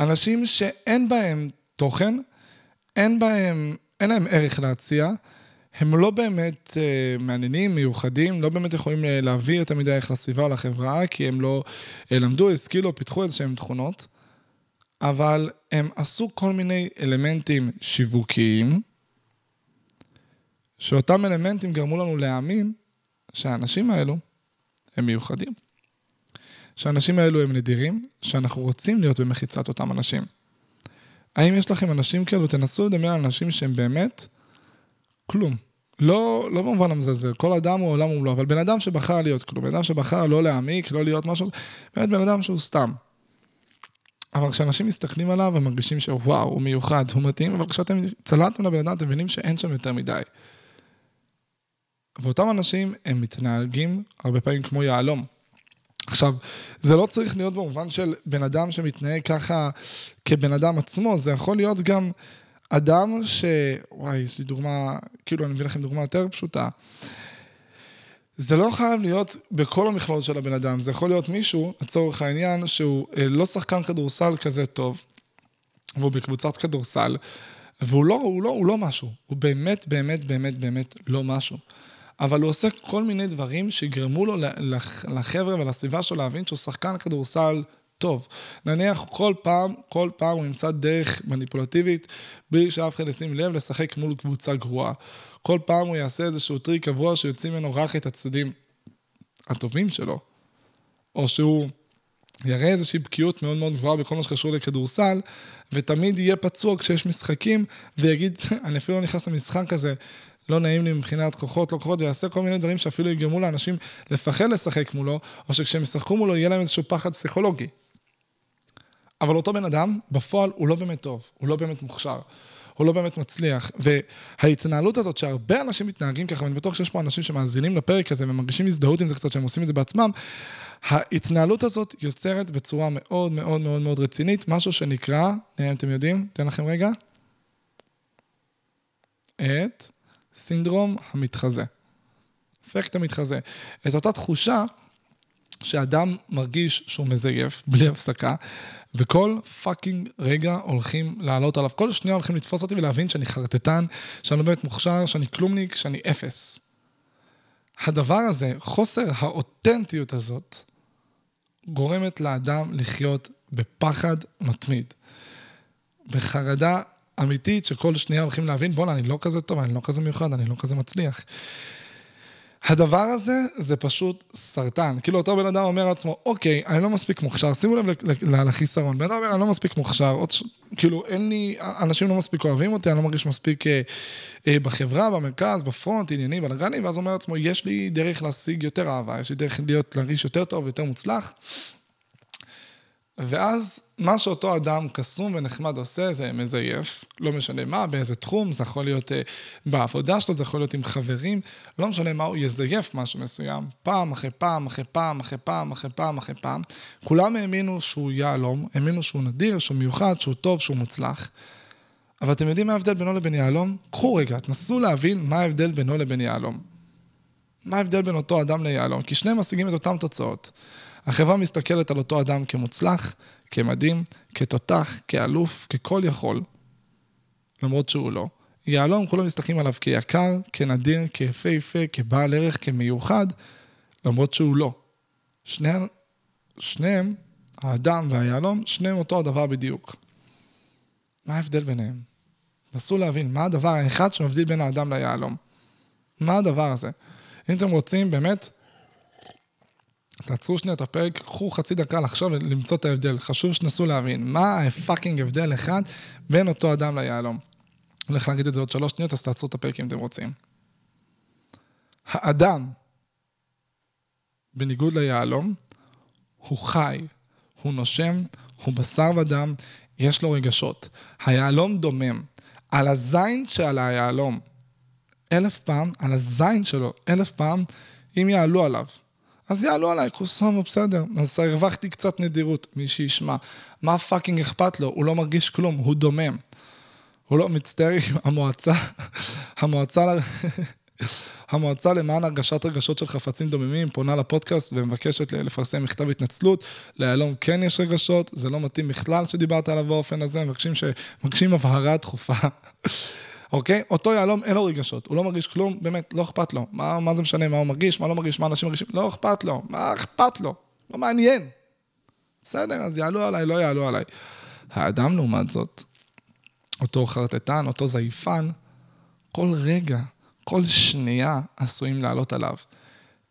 אנשים שאין בהם תוכן, אין בהם, אין להם ערך להציע, הם לא באמת אה, מעניינים, מיוחדים, לא באמת יכולים להביא את המידע איך לסביבה או לחברה, כי הם לא אה, למדו, הסכילו, פיתחו איזשהם תכונות, אבל הם עשו כל מיני אלמנטים שיווקיים, שאותם אלמנטים גרמו לנו להאמין שהאנשים האלו הם מיוחדים. שהאנשים האלו הם נדירים, שאנחנו רוצים להיות במחיצת אותם אנשים. האם יש לכם אנשים כאלו? תנסו לדמיין אנשים שהם באמת כלום. לא, לא במובן המזלזל, כל אדם הוא עולם ומלואו, אבל בן אדם שבחר להיות כלום, בן אדם שבחר לא להעמיק, לא להיות משהו, באמת בן אדם שהוא סתם. אבל כשאנשים מסתכלים עליו, הם מרגישים שוואו, הוא מיוחד, הוא מתאים, אבל כשאתם צלטתם לבן אדם, אתם מבינים שאין שם יותר מדי. ואותם אנשים, הם מתנהגים הרבה פעמים כמו יעלום. עכשיו, זה לא צריך להיות במובן של בן אדם שמתנהג ככה כבן אדם עצמו, זה יכול להיות גם אדם ש... וואי, יש לי דוגמה, כאילו אני מביא לכם דוגמה יותר פשוטה. זה לא חייב להיות בכל המכלול של הבן אדם, זה יכול להיות מישהו, הצורך העניין, שהוא לא שחקן כדורסל כזה טוב, והוא בקבוצת כדורסל, והוא לא, הוא לא, הוא לא משהו, הוא באמת, באמת, באמת, באמת לא משהו. אבל הוא עושה כל מיני דברים שגרמו לו לחבר'ה ולסביבה שלו להבין שהוא שחקן כדורסל טוב. נניח כל פעם, כל פעם הוא ימצא דרך מניפולטיבית, בלי שאף אחד ישים לב לשחק מול קבוצה גרועה. כל פעם הוא יעשה איזשהו טריק קבוע שיוצאים ממנו רק את הצדדים הטובים שלו. או שהוא יראה איזושהי בקיאות מאוד מאוד גבוהה בכל מה שקשור לכדורסל, ותמיד יהיה פצוע כשיש משחקים, ויגיד, אני אפילו לא נכנס למשחק הזה, לא נעים לי מבחינת כוחות, לא כוחות, ויעשה כל מיני דברים שאפילו יגרמו לאנשים לפחד לשחק מולו, או שכשהם ישחקו מולו יהיה להם איזשהו פחד פסיכולוגי. אבל אותו בן אדם, בפועל, הוא לא באמת טוב, הוא לא באמת מוכשר, הוא לא באמת מצליח, וההתנהלות הזאת שהרבה אנשים מתנהגים ככה, ואני בטוח שיש פה אנשים שמאזינים לפרק הזה, ומרגישים הזדהות עם זה קצת, שהם עושים את זה בעצמם, ההתנהלות הזאת יוצרת בצורה מאוד מאוד מאוד מאוד רצינית, משהו שנקרא, נראה אם אתם יודעים, תן לכם רגע, את סינדרום המתחזה. אפקט המתחזה. את אותה תחושה שאדם מרגיש שהוא מזייף בלי הפסקה, וכל פאקינג רגע הולכים לעלות עליו. כל שנייה הולכים לתפוס אותי ולהבין שאני חרטטן, שאני לא באמת מוכשר, שאני כלומניק, שאני אפס. הדבר הזה, חוסר האותנטיות הזאת, גורמת לאדם לחיות בפחד מתמיד. בחרדה אמיתית שכל שנייה הולכים להבין, בואו, אני לא כזה טוב, אני לא כזה מיוחד, אני לא כזה מצליח. הדבר הזה זה פשוט סרטן. כאילו אותו בן אדם אומר לעצמו, אוקיי, אני לא מספיק מוכשר, שימו לב לחיסרון, בן אדם אומר, אני לא מספיק מוכשר, כאילו אין לי, אנשים לא מספיק אוהבים אותי, אני לא מרגיש מספיק בחברה, במרכז, בפרונט, ענייני, בלגני, ואז אומר לעצמו, יש לי דרך להשיג יותר אהבה, יש לי דרך להרגיש יותר טוב, יותר מוצלח. ואז מה שאותו אדם קסום ונחמד עושה, זה מזייף, לא משנה מה, באיזה תחום, זה יכול להיות uh, בעבודה שלו, זה יכול להיות עם חברים, לא משנה מה, הוא יזייף משהו מסוים, פעם אחרי פעם, אחרי פעם, אחרי פעם, אחרי פעם, אחרי פעם, כולם האמינו שהוא יעלום, האמינו שהוא נדיר, שהוא מיוחד, שהוא טוב, שהוא מוצלח, אבל אתם יודעים מה ההבדל בינו לבין יעלום? קחו רגע, תנסו להבין מה ההבדל בינו לבין יעלום. מה ההבדל בין אותו אדם ליעלום? כי שניהם משיגים את אותם תוצאות. החברה מסתכלת על אותו אדם כמוצלח, כמדהים, כתותח, כאלוף, ככל יכול, למרות שהוא לא. יעלום, כולם מסתכלים עליו כיקר, כנדיר, כיפהפה, כבעל ערך, כמיוחד, למרות שהוא לא. שני, שניהם, האדם והיעלום, שניהם אותו הדבר בדיוק. מה ההבדל ביניהם? נסו להבין, מה הדבר האחד שמבדיל בין האדם ליעלום? מה הדבר הזה? אם אתם רוצים באמת... תעצרו שנייה את הפרק, קחו חצי דקה לחשוב ולמצוא את ההבדל. חשוב שנסו להבין מה הפאקינג הבדל אחד בין אותו אדם ליעלום. הולך להגיד את זה עוד שלוש שניות, אז תעצרו את הפרק אם אתם רוצים. האדם, בניגוד ליעלום, הוא חי, הוא נושם, הוא בשר ודם, יש לו רגשות. היעלום דומם, על הזין של היעלום, אלף פעם, על הזין שלו, אלף פעם, אם יעלו עליו. אז יעלו עליי, כוסם, בסדר. אז הרווחתי קצת נדירות, מי שישמע. מה פאקינג אכפת לו? הוא לא מרגיש כלום, הוא דומם. הוא לא מצטער עם המועצה, המועצה, המועצה למען הרגשת רגשות של חפצים דוממים, פונה לפודקאסט ומבקשת לפרסם מכתב התנצלות. ליעלום כן יש רגשות, זה לא מתאים בכלל שדיברת עליו באופן הזה, מבקשים הבהרה דחופה. אוקיי? אותו יעלום אין לו רגשות, הוא לא מרגיש כלום, באמת, לא אכפת לו. מה, מה זה משנה, מה הוא מרגיש, מה לא מרגיש, מה אנשים מרגישים, לא אכפת לו, מה אכפת לו, לא מעניין. בסדר, אז יעלו עליי, לא יעלו עליי. האדם לעומת זאת, אותו חרטטן, אותו זייפן, כל רגע, כל שנייה עשויים לעלות עליו.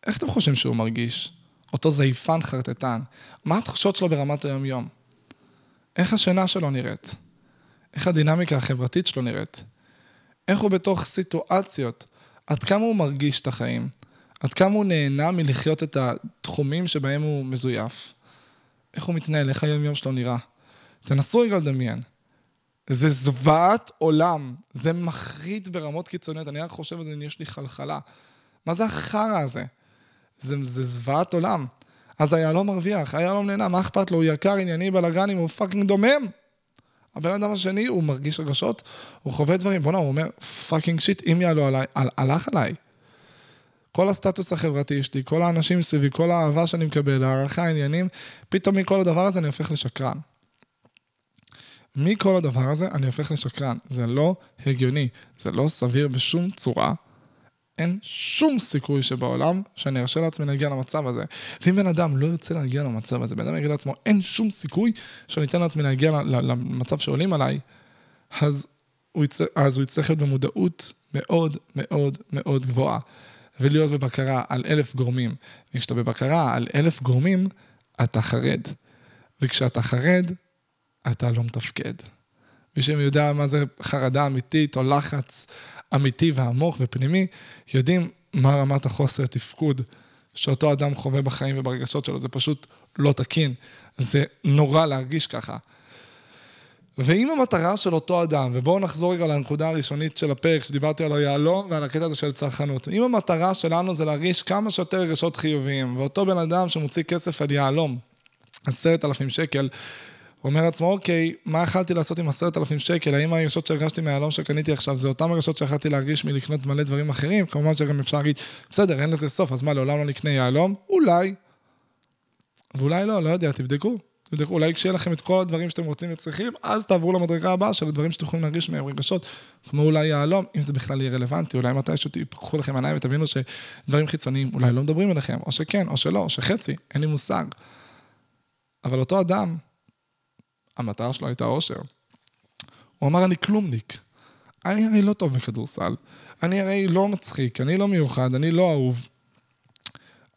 איך אתם חושבים שהוא מרגיש? אותו זייפן חרטטן. מה התחושות שלו ברמת היום-יום? איך השינה שלו נראית? איך הדינמיקה החברתית שלו נראית? איך הוא בתוך סיטואציות? עד כמה הוא מרגיש את החיים? עד כמה הוא נהנה מלחיות את התחומים שבהם הוא מזויף? איך הוא מתנהל? איך היום-יום שלו נראה? תנסו רגע לדמיין. זה זוועת עולם. זה מחריד ברמות קיצוניות. אני רק חושב על זה, יש לי חלחלה. מה זה החרא הזה? זה, זה זוועת עולם. אז היה לא מרוויח, היה לא נהנה, מה אכפת לו? הוא יקר, ענייני, בלגנים, הוא פאקינג דומם. הבן אדם השני, הוא מרגיש רגשות, הוא חווה דברים. בוא נו, הוא אומר, פאקינג שיט, אם יעלו עליי, על, הלך עליי. כל הסטטוס החברתי שלי, כל האנשים סביבי, כל האהבה שאני מקבל, הערכה, העניינים, פתאום מכל הדבר הזה אני הופך לשקרן. מכל הדבר הזה אני הופך לשקרן. זה לא הגיוני, זה לא סביר בשום צורה. אין שום סיכוי שבעולם שאני ארשה לעצמי להגיע למצב הזה. ואם בן אדם לא ירצה להגיע למצב הזה, בן אדם יגיד לעצמו, אין שום סיכוי שאני אתן לעצמי להגיע למצב שעולים עליי, אז הוא יצטרך, אז הוא יצטרך להיות במודעות מאוד מאוד מאוד גבוהה, ולהיות בבקרה על אלף גורמים. וכשאתה בבקרה על אלף גורמים, אתה חרד. וכשאתה חרד, אתה לא מתפקד. מי שיודע מה זה חרדה אמיתית או לחץ אמיתי ועמוך ופנימי, יודעים מה רמת החוסר תפקוד שאותו אדם חווה בחיים וברגשות שלו. זה פשוט לא תקין. זה נורא להרגיש ככה. ואם המטרה של אותו אדם, ובואו נחזור רגע לנקודה הראשונית של הפרק שדיברתי עליו יעלו, ועל הקטע הזה של צרכנות. אם המטרה שלנו זה להרגיש כמה שיותר רגשות חיוביים, ואותו בן אדם שמוציא כסף על יעלום, עשרת אלפים שקל, אומר עצמו, אוקיי, מה יכלתי לעשות עם עשרת אלפים שקל? האם הרגשות שהרגשתי מהיעלום שקניתי עכשיו, זה אותם הרגשות שיכלתי להרגיש מלקנות מלא דברים אחרים? כמובן שגם אפשר להגיד, בסדר, אין לזה סוף, אז מה, לעולם לא נקנה יעלום? אולי. ואולי לא, לא יודע, תבדקו. תבדקו, אולי כשיהיה לכם את כל הדברים שאתם רוצים וצריכים, אז תעברו למדרגה הבאה של הדברים שאתם יכולים להרגיש מהם רגשות, כמו אולי יעלום, אם זה בכלל יהיה רלוונטי, אולי מתישהו תפקחו לכם עיניים ותבינו שדברים חיצוניים אולי לא מדברים אליכם, או שכן, או שלא, או שחצי, אין לי מושג. אבל אותו אדם, המטרה שלו הייתה אושר. הוא אמר, אני כלומניק. אני הרי לא טוב בכדורסל. אני הרי לא מצחיק, אני לא מיוחד, אני לא אהוב.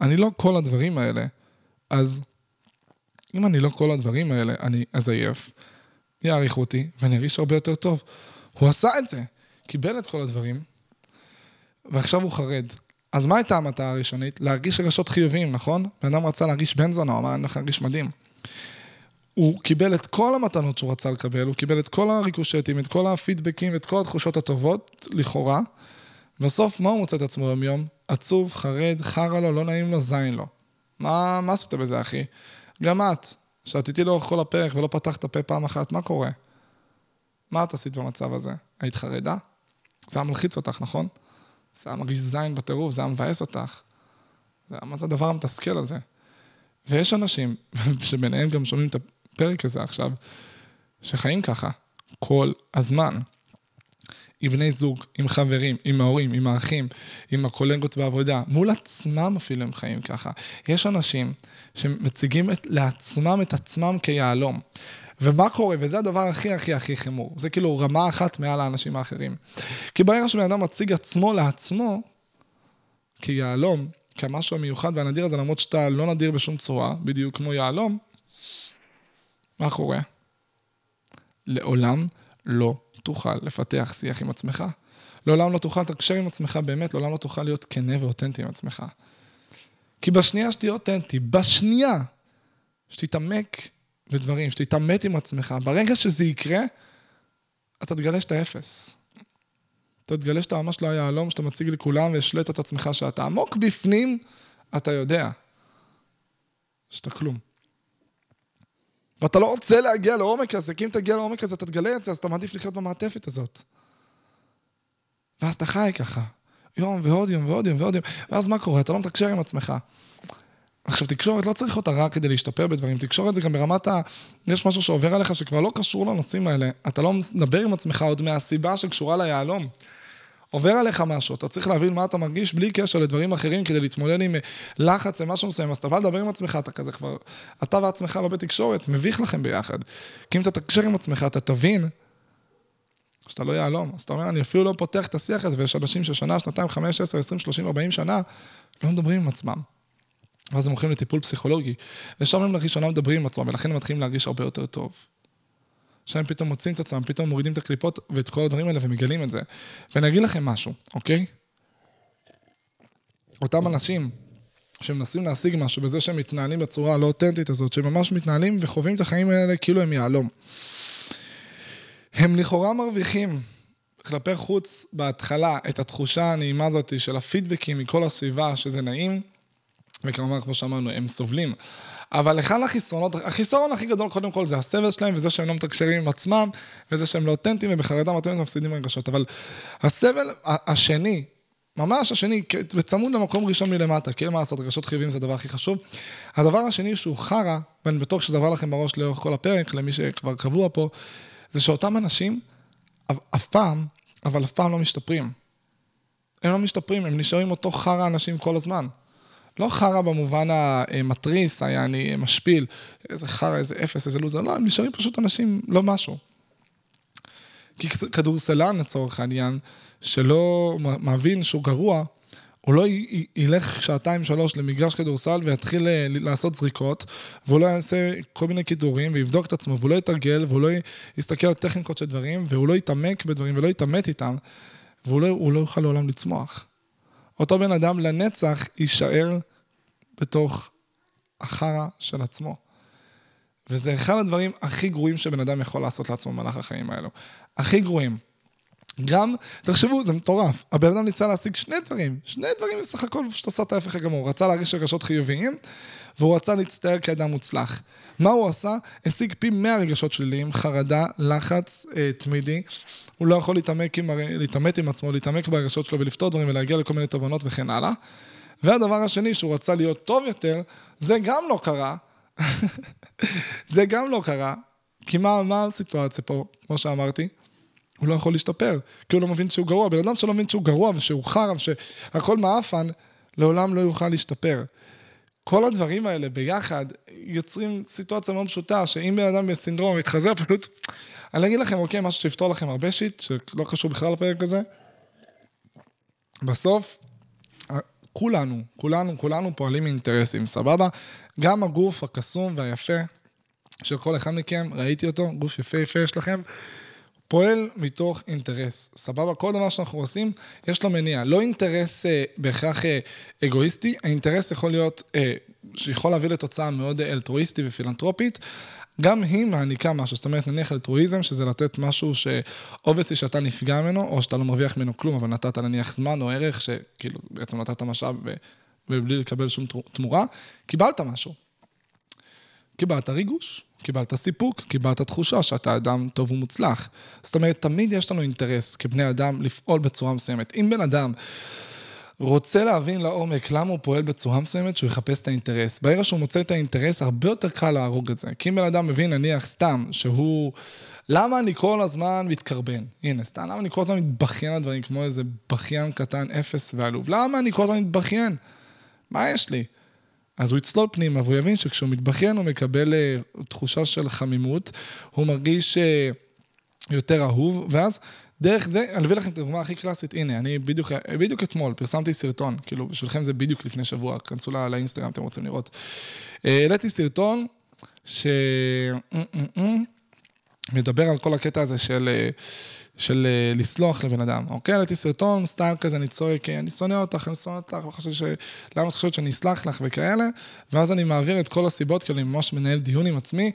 אני לא כל הדברים האלה. אז אם אני לא כל הדברים האלה, אני אזייף. יעריך אותי, ואני ארגיש הרבה יותר טוב. הוא עשה את זה. קיבל את כל הדברים, ועכשיו הוא חרד. אז מה הייתה המטרה הראשונית? להרגיש רגשות חיוביים, נכון? בן אדם רצה להרגיש בן זונה, הוא אמר, אני הולך להרגיש מדהים. הוא קיבל את כל המתנות שהוא רצה לקבל, הוא קיבל את כל הריקושטים, את כל הפידבקים, את כל התחושות הטובות, לכאורה. בסוף, מה הוא מוצא את עצמו יום-יום? עצוב, חרד, חרה לו, לא נעים לו, זין לו. מה, מה עשית בזה, אחי? גם את, שעתיתי לאורך כל הפרק ולא פתחת פה פעם אחת, מה קורה? מה את עשית במצב הזה? היית חרדה? זה היה מלחיץ אותך, נכון? זה היה מרגיש זין בטירוף, זה היה מבאס אותך. זה היה, מה זה הדבר המתסכל הזה? ויש אנשים שביניהם גם שומעים את פרק הזה עכשיו, שחיים ככה, כל הזמן. עם בני זוג, עם חברים, עם ההורים, עם האחים, עם הקולגות בעבודה, מול עצמם אפילו הם חיים ככה. יש אנשים שמציגים את, לעצמם את עצמם כיעלום. ומה קורה? וזה הדבר הכי הכי הכי חמור. זה כאילו רמה אחת מעל האנשים האחרים. כי בערך שבן אדם מציג עצמו לעצמו, כיעלום, כמשהו מיוחד והנדיר הזה, למרות שאתה לא נדיר בשום צורה, בדיוק כמו יעלום, מה קורה? לעולם לא תוכל לפתח שיח עם עצמך. לעולם לא תוכל לתקשר עם עצמך באמת, לעולם לא תוכל להיות כנה ואותנטי עם עצמך. כי בשנייה שתהיה אותנטי, בשנייה שתתעמק בדברים, שתתעמת עם עצמך, ברגע שזה יקרה, אתה תגלה שאתה אפס. אתה תגלה שאתה ממש לא יעלום, שאתה מציג לכולם וישלט את עצמך שאתה עמוק בפנים, אתה יודע שאתה כלום. ואתה לא רוצה להגיע לעומק הזה, כי אם תגיע לעומק הזה, אתה תגלה את זה, אז אתה מעדיף לחיות במעטפת הזאת. ואז אתה חי ככה, יום ועוד יום ועוד יום ועוד יום, ואז מה קורה? אתה לא מתקשר עם עצמך. עכשיו, תקשורת לא צריך אותה רק כדי להשתפר בדברים, תקשורת זה גם ברמת ה... יש משהו שעובר עליך שכבר לא קשור לנושאים האלה, אתה לא מדבר עם עצמך עוד מהסיבה שקשורה ליעלום. עובר עליך משהו, אתה צריך להבין מה אתה מרגיש בלי קשר לדברים אחרים כדי להתמודד עם לחץ ומשהו מסוים, אז אתה בא לדבר עם עצמך, אתה כזה כבר, אתה ועצמך לא בתקשורת, מביך לכם ביחד. כי אם אתה תקשר עם עצמך, אתה תבין שאתה לא יעלום. אז אתה אומר, אני אפילו לא פותח את השיח הזה, ויש אנשים ששנה, שנתיים, חמש, עשר, עשרים, שלושים, ארבעים שנה, לא מדברים עם עצמם. ואז הם הולכים לטיפול פסיכולוגי, ושם הם לראשונה מדברים עם עצמם, ולכן הם מתחילים להרגיש הרבה יותר טוב. שם פתאום מוצאים את עצמם, פתאום מורידים את הקליפות ואת כל הדברים האלה, ומגלים את זה. ואני אגיד לכם משהו, אוקיי? אותם אנשים שמנסים להשיג משהו, בזה שהם מתנהלים בצורה הלא אותנטית הזאת, שממש מתנהלים וחווים את החיים האלה כאילו הם יעלום. הם לכאורה מרוויחים כלפי חוץ בהתחלה את התחושה הנעימה הזאת של הפידבקים מכל הסביבה, שזה נעים, וכמובן, כמו שאמרנו, הם סובלים. אבל אחד החיסרונות, החיסרון הכי גדול קודם כל זה הסבל שלהם, וזה שהם לא מתקשרים עם עצמם, וזה שהם לא אותנטיים, ובחרדה מתמיד מפסידים רגשות. אבל הסבל השני, ממש השני, בצמוד למקום ראשון מלמטה, כי מה לעשות, רגשות חיוביים זה הדבר הכי חשוב. הדבר השני שהוא חרה, ואני בטוח שזה עבר לכם בראש לאורך כל הפרק, למי שכבר קבוע פה, זה שאותם אנשים אף פעם, אבל אף פעם לא משתפרים. הם לא משתפרים, הם נשארים אותו חרה אנשים כל הזמן. לא חרה במובן המטריס, היה אני משפיל, איזה חרה, איזה אפס, איזה לוזר, לא, הם נשארים פשוט אנשים, לא משהו. כי כדורסלן, לצורך העניין, שלא מבין שהוא גרוע, הוא לא י- ילך שעתיים שלוש למגרש כדורסל ויתחיל ל- לעשות זריקות, והוא לא יעשה כל מיני כידורים, ויבדוק את עצמו, והוא לא יתרגל, והוא לא יסתכל על טכניקות של דברים, והוא לא יתעמק בדברים, ולא יתעמת איתם, והוא לא, לא יוכל לעולם לצמוח. אותו בן אדם לנצח יישאר בתוך החרה של עצמו. וזה אחד הדברים הכי גרועים שבן אדם יכול לעשות לעצמו במהלך החיים האלו. הכי גרועים. גם, תחשבו, זה מטורף. הבן אדם ניסה להשיג שני דברים. שני דברים בסך הכל, פשוט עשה את ההפך הגמור. הוא רצה להרגיש רגשות חיוביים, והוא רצה להצטער כאדם מוצלח. מה הוא עשה? השיג פי מאה רגשות שליליים, חרדה, לחץ, אה, תמידי. הוא לא יכול להתעמק עם, להתעמת עם עצמו, להתעמק ברגשות שלו ולפתור דברים ולהגיע לכל מיני תובנות וכן הלאה. והדבר השני שהוא רצה להיות טוב יותר, זה גם לא קרה. זה גם לא קרה. כי מה, מה הסיטואציה פה, כמו שאמרתי? הוא לא יכול להשתפר, כי הוא לא מבין שהוא גרוע. בן אדם שלא מבין שהוא גרוע ושהוא חרם, שהכל מאפן, לעולם לא יוכל להשתפר. כל הדברים האלה ביחד יוצרים סיטואציה מאוד פשוטה, שאם בן אדם בסינדרום מתחזר פשוט, אני אגיד לכם, אוקיי, משהו שיפתור לכם הרבה שיט, שלא קשור בכלל לפרק הזה, בסוף, כולנו, כולנו, כולנו פועלים מאינטרסים, סבבה? גם הגוף הקסום והיפה, של כל אחד מכם, ראיתי אותו, גוף יפה יפה יש לכם, פועל מתוך אינטרס, סבבה? כל דבר שאנחנו עושים, יש לו מניע. לא אינטרס אה, בהכרח אה, אגואיסטי, האינטרס יכול להיות, אה, שיכול להביא לתוצאה מאוד אלטרואיסטי ופילנטרופית, גם היא מעניקה משהו, זאת אומרת, נניח אלטרואיזם, שזה לתת משהו שאובסי שאתה נפגע ממנו, או שאתה לא מרוויח ממנו כלום, אבל נתת נניח זמן או ערך, שכאילו בעצם נתת משאב ובלי לקבל שום תמורה, קיבלת משהו. קיבלת ריגוש, קיבלת סיפוק, קיבלת תחושה שאתה אדם טוב ומוצלח. זאת אומרת, תמיד יש לנו אינטרס כבני אדם לפעול בצורה מסוימת. אם בן אדם רוצה להבין לעומק למה הוא פועל בצורה מסוימת, שהוא יחפש את האינטרס. בערך שהוא מוצא את האינטרס, הרבה יותר קל להרוג את זה. כי אם בן אדם מבין, נניח סתם, שהוא... למה אני כל הזמן מתקרבן? הנה, סתם, למה אני כל הזמן מתבכיין לדברים כמו איזה בכיין קטן, אפס ועלוב? למה אני כל הזמן מתבכיין? מה יש לי? אז הוא יצלול פנימה, והוא יבין שכשהוא מתבכיין, הוא מקבל תחושה של חמימות, הוא מרגיש יותר אהוב, ואז דרך זה, אני אביא לכם את הדוגמה הכי קלאסית, הנה, אני בדיוק, בדיוק אתמול, פרסמתי סרטון, כאילו, בשבילכם זה בדיוק לפני שבוע, כנסו לא, לאינסטגרם, אתם רוצים לראות. העליתי סרטון, ש... מדבר על כל הקטע הזה של... של לסלוח לבן אדם, אוקיי? עליתי סרטון, סטייל כזה, אני צועק, אני שונא אותך, אני שונא אותך, לא חושב ש... למה את חושבת שאני אסלח לך וכאלה? ואז אני מעביר את כל הסיבות, כי אני ממש מנהל דיון עם עצמי,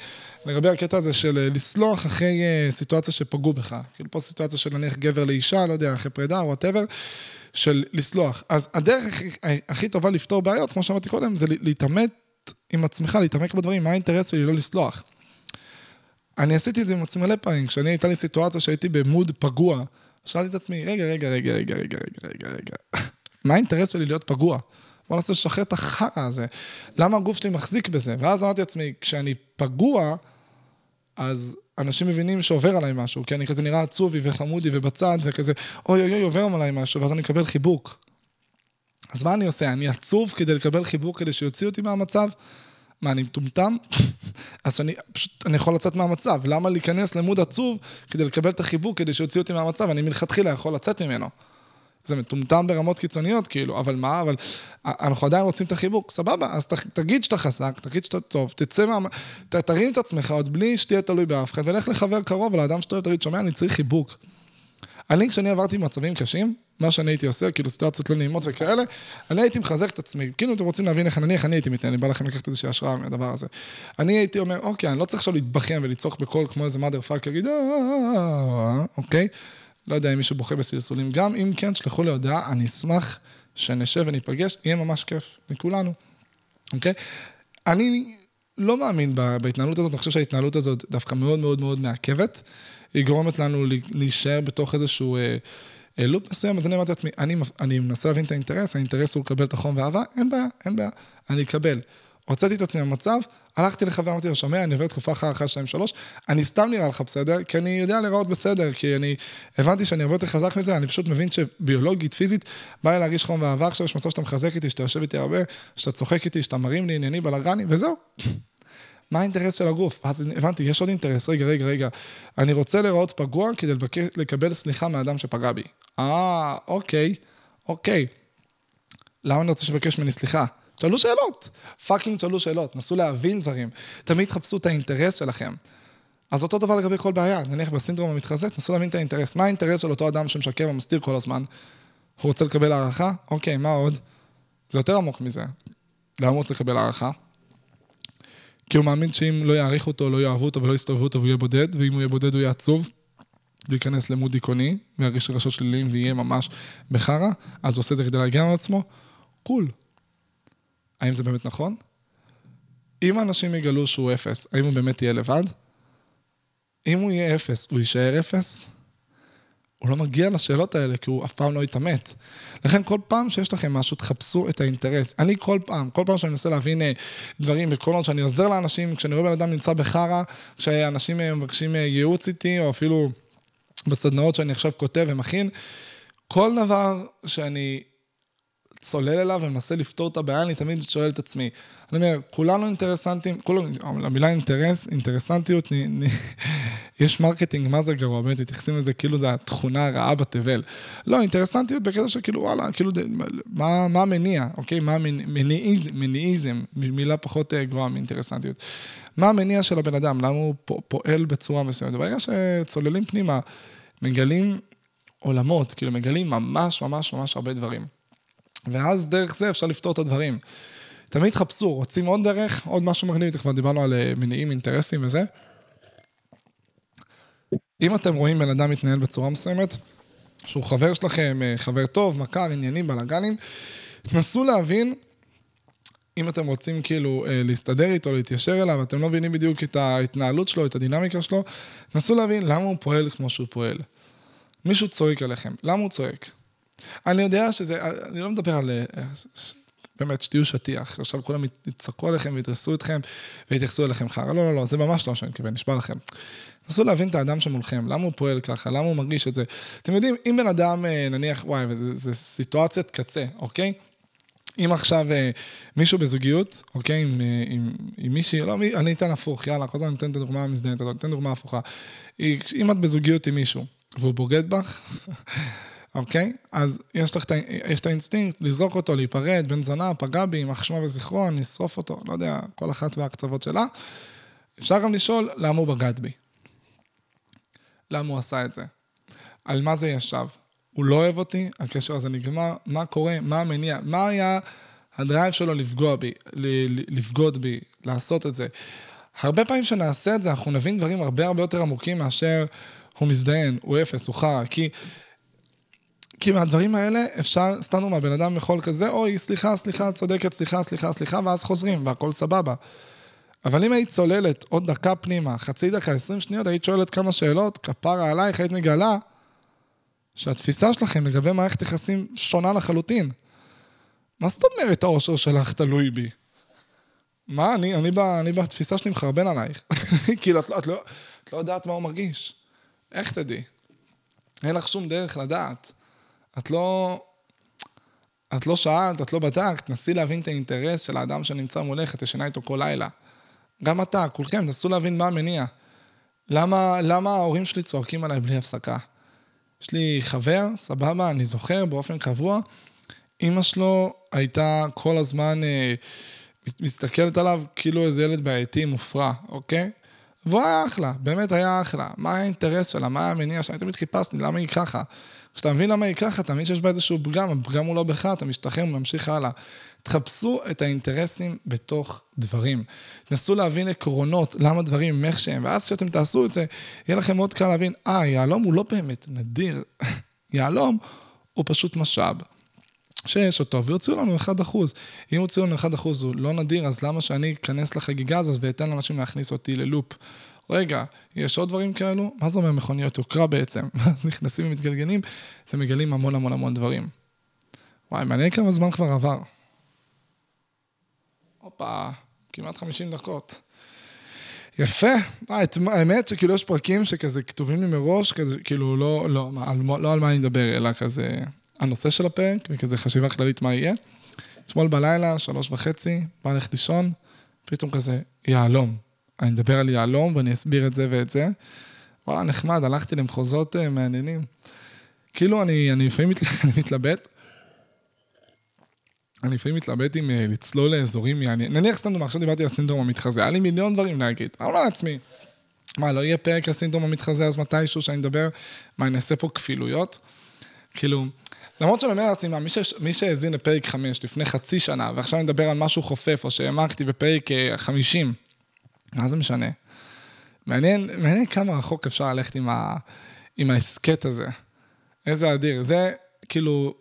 לגבי הקטע הזה של לסלוח אחרי סיטואציה שפגעו בך. כאילו פה סיטואציה של נניח גבר לאישה, לא יודע, אחרי פרידה, whatever, של לסלוח. אז הדרך הכי טובה לפתור בעיות, כמו שאמרתי קודם, זה להתעמת עם עצמך, להתעמק בדברים, מה האינטרס שלי לא לסלוח. אני עשיתי את זה עם עצמי מלא פעמים, כשאני הייתה לי סיטואציה שהייתי במוד פגוע, שאלתי את עצמי, רגע, רגע, רגע, רגע, רגע, רגע, רגע, מה האינטרס שלי להיות פגוע? בוא נעשה לשחרר את החרא הזה, למה הגוף שלי מחזיק בזה? ואז אמרתי לעצמי, כשאני פגוע, אז אנשים מבינים שעובר עליי משהו, כי אני כזה נראה עצובי וחמודי ובצד וכזה, אוי אוי אוי, עובר עליי משהו, ואז אני אקבל חיבוק. אז מה אני עושה? אני עצוב כדי לקבל חיבוק, כדי שיוציאו אותי מהמצב? מה, אני מטומטם? אז אני, פשוט, אני יכול לצאת מהמצב. למה להיכנס למוד עצוב כדי לקבל את החיבוק, כדי שיוציאו אותי מהמצב? אני מלכתחילה יכול לצאת ממנו. זה מטומטם ברמות קיצוניות, כאילו, אבל מה, אבל אנחנו עדיין רוצים את החיבוק, סבבה, אז ת, תגיד שאתה חזק, תגיד שאתה טוב, תצא מה, ת, תרים את עצמך עוד בלי שתהיה תלוי באף אחד, ולך לחבר קרוב, ולאדם שאתה אוהב, תגיד, שומע, אני צריך חיבוק. אני, כשאני עברתי מצבים קשים, מה שאני הייתי עושה, כאילו סיטואציות לא נעימות וכאלה, אני הייתי מחזק את עצמי, כאילו אתם רוצים להבין איך אני, איך אני הייתי מתנהל, אני בא לכם לקחת איזושהי השראה מהדבר הזה. אני הייתי אומר, אוקיי, אני לא צריך עכשיו להתבחן ולצרוך בקול כמו איזה mother fucker, אוקיי? לא יודע אם מישהו בוכה בסלסולים, גם אם כן, שלחו לי הודעה, אני אשמח שנשב וניפגש, יהיה ממש כיף לכולנו, אוקיי? אני לא מאמין בהתנהלות הזאת, אני חושב שההתנהלות הזאת דווקא מאוד מאוד מאוד מעכבת, היא גורמת לנו להישאר בתוך איזשהו לופ מסוים, אז אני אמרתי לעצמי, אני מנסה להבין את האינטרס, האינטרס הוא לקבל את החום ואהבה, אין בעיה, אין בעיה, אני אקבל. הוצאתי את עצמי במצב, הלכתי לחבר, אמרתי לו, שומע, אני עובר תקופה אחר אחת, שתיים, שלוש, אני סתם נראה לך בסדר, כי אני יודע לראות בסדר, כי אני הבנתי שאני הרבה יותר חזק מזה, אני פשוט מבין שביולוגית, פיזית, בא לי להרגיש חום ואהבה, עכשיו יש מצב שאתה מחזק איתי, שאתה יושב איתי הרבה, שאתה צוחק איתי, שאתה מרים לי, ענייני, בלגני, וזהו. מה האינטרס של הגוף? אז הבנתי, יש עוד אינטרס, רגע, רגע, רגע, אני רוצה לראות פגוע כדי לקבל סליחה מאדם שפגע בי. אה, אוקיי, אוקיי. למה אני רוצה שבקש ממני סליחה? תשאלו שאלות, פאקינג תשאלו שאלות, נסו להבין דברים, תמיד תחפשו את האינטרס שלכם. אז אותו דבר לגבי כל בעיה, נניח בסינדרום המתחזק, נסו להבין את האינטרס. מה האינטרס של אותו אדם שמשקר ומסתיר כל הזמן? הוא רוצה לקבל הערכה? אוקיי, מה עוד? זה יותר עמוק מזה. למה הוא רוצה לקבל הערכה? כי הוא מאמין שאם לא יעריך אותו, לא יאהבו אותו ולא יסתובבו אותו, הוא יהיה בודד, ואם הוא יהיה בודד הוא יהיה עצוב, וייכנס למוד דיכאוני, וירגיש רגשות שליליים ויהיה ממש בחרה, אז הוא עושה זה כדי להגן על עצמו. קול. האם זה באמת נכון? אם האנשים יגלו שהוא אפס, האם הוא באמת יהיה לבד? אם הוא יהיה אפס, הוא יישאר אפס? הוא לא מגיע לשאלות האלה, כי הוא אף פעם לא יתאמת. לכן כל פעם שיש לכם משהו, תחפשו את האינטרס. אני כל פעם, כל פעם שאני מנסה להבין דברים, וכל עוד שאני עוזר לאנשים, כשאני רואה בן אדם נמצא בחרה, כשאנשים מבקשים ייעוץ איתי, או אפילו בסדנאות שאני עכשיו כותב ומכין, כל דבר שאני צולל אליו ומנסה לפתור את הבעיה, אני תמיד שואל את עצמי. אני אומר, כולנו אינטרסנטים, כולנו, המילה אינטרס, אינטרסנטיות, אני, אני, יש מרקטינג, מה זה גרוע, באמת, מתייחסים לזה, כאילו זה התכונה הרעה בתבל. לא, אינטרסנטיות בקטע שכאילו, וואלה, כאילו, מה, מה מניע, אוקיי? מה מניעיזם, מניעיזם, מילה פחות גרוע מאינטרסנטיות. מה המניע של הבן אדם? למה הוא פועל בצורה מסוימת? ברגע שצוללים פנימה, מגלים עולמות, כאילו, מגלים ממש, ממש, ממש הרבה דברים. ואז דרך זה אפשר לפתור את הדברים. תמיד חפשו, רוצים עוד דרך, עוד משהו מגניב, כבר דיברנו על מניעים, אינטרסים וזה. אם אתם רואים בן אדם מתנהל בצורה מסוימת, שהוא חבר שלכם, חבר טוב, מכר, עניינים, בלגנים, תנסו להבין, אם אתם רוצים כאילו להסתדר איתו, להתיישר אליו, אתם לא מבינים בדיוק את ההתנהלות שלו, את הדינמיקה שלו, תנסו להבין למה הוא פועל כמו שהוא פועל. מישהו צועק עליכם, למה הוא צועק? אני יודע שזה, אני לא מדבר על, באמת, שתהיו שטיח, עכשיו כולם יצחקו עליכם ויתרסו אתכם, ויתייחסו אליכם חרא, לא, לא, לא, זה ממש לא שאני מתכוון, נשבע לכם. תנסו להבין את האדם שמולכם, למה הוא פועל ככה, למה הוא מרגיש את זה. אתם יודעים, אם בן אדם, נניח, וואי, וזה סיטואציית קצה, אוקיי? אם עכשיו מישהו בזוגיות, אוקיי, עם, עם, עם מישהי, לא, אני אתן הפוך, יאללה, כל זאת אני אתן את הדוגמה המזדהנת, אני אתן דוגמה הפוכה. אם את בזוגיות עם מישהו, והוא בוגד בך, אוקיי? אז יש לך, יש את האינסטינקט, לזרוק אותו, להיפרד, בן זונה, פגע בי, יימח שמו וזכרו, אני אשרוף אותו, לא יודע, כל אחת והקצוות שלה. אפשר גם לשאול, למה הוא בגד בי? למה הוא עשה את זה? על מה זה ישב? הוא לא אוהב אותי, הקשר הזה נגמר, מה קורה, מה המניע, מה היה הדרייב שלו לפגוע בי, לפגוד בי, לעשות את זה. הרבה פעמים שנעשה את זה, אנחנו נבין דברים הרבה הרבה יותר עמוקים מאשר הוא מזדיין, הוא אפס, הוא חרא, כי כי מהדברים האלה אפשר, סתנו מהבן אדם מחול כזה, אוי, סליחה, סליחה, צודקת, סליחה, סליחה, סליחה, ואז חוזרים, והכל סבבה. אבל אם היית צוללת עוד דקה פנימה, חצי דקה, עשרים שניות, היית שואלת כמה שאלות, כפרה עלייך, היית מגלה שהתפיסה שלכם לגבי מערכת יחסים שונה לחלוטין. מה זאת אומרת האושר שלך תלוי בי? מה, אני, אני, אני, אני בתפיסה שלי מחרבן עלייך. כאילו, את לא, את לא, את לא יודעת מה הוא מרגיש. איך תדעי? אין לך שום דרך לדעת. את לא, את לא שאלת, את לא בדקת, נסי להבין את האינטרס של האדם שנמצא מולך, תשנה איתו כל לילה. גם אתה, כולכם, נסו להבין מה המניע. למה, למה ההורים שלי צועקים עליי בלי הפסקה? יש לי חבר, סבבה, אני זוכר באופן קבוע, אמא שלו הייתה כל הזמן אה, מסתכלת עליו כאילו איזה ילד בעייתי מופרע, אוקיי? והוא היה אחלה, באמת היה אחלה. מה האינטרס שלה, מה המניע שלה? אני תמיד חיפשתי, למה היא ככה? כשאתה מבין למה היא ככה, תמיד שיש בה איזשהו פגם, הפגם הוא לא בך, אתה משתחרר וממשיך הלאה. תחפשו את האינטרסים בתוך דברים. תנסו להבין עקרונות, למה דברים הם איך שהם, ואז כשאתם תעשו את זה, יהיה לכם מאוד קל להבין, אה, יהלום הוא לא באמת נדיר. יהלום הוא פשוט משאב. שיש אותו, ויוציאו לנו אחד אחוז. אם הוציאו לנו אחד אחוז הוא לא נדיר, אז למה שאני אכנס לחגיגה הזאת ואתן לאנשים להכניס אותי ללופ? רגע, יש עוד דברים כאלו? מה זה אומר מכוניות יוקרה בעצם? אז נכנסים ומתגלגלים ומגלים המון המון המון דברים. וואי, מעניין כמה זמן כבר עבר. הופה, כמעט חמישים דקות. יפה. האמת שכאילו יש פרקים שכזה כתובים לי מראש, כאילו לא, לא, לא על מה אני מדבר, אלא כזה הנושא של הפרק, וכזה חשיבה כללית מה יהיה. אתמול בלילה, שלוש וחצי, בא לך לישון, פתאום כזה, יהלום. אני מדבר על יהלום, ואני אסביר את זה ואת זה. וואלה, נחמד, הלכתי למחוזות מעניינים. כאילו, אני, אני לפעמים מתלבט, אני לפעמים מתלבט עם לצלול לאזורים, אני, נניח סתם דומה, עכשיו דיברתי על סינדרום המתחזה, היה לי מיליון דברים להגיד, אבל לא לעצמי. מה, לא יהיה פרק על סינדרום המתחזה, אז מתישהו שאני מדבר, מה, אני אעשה פה כפילויות? כאילו, למרות שאני אומר לעצמי, מי שהאזין לפרק חמש לפני חצי שנה, ועכשיו אני מדבר על משהו חופף, או שהעמקתי בפרק חמישים, מה זה משנה? מעניין, מעניין כמה רחוק אפשר ללכת עם, ה, עם העסקט הזה. איזה אדיר. זה כאילו,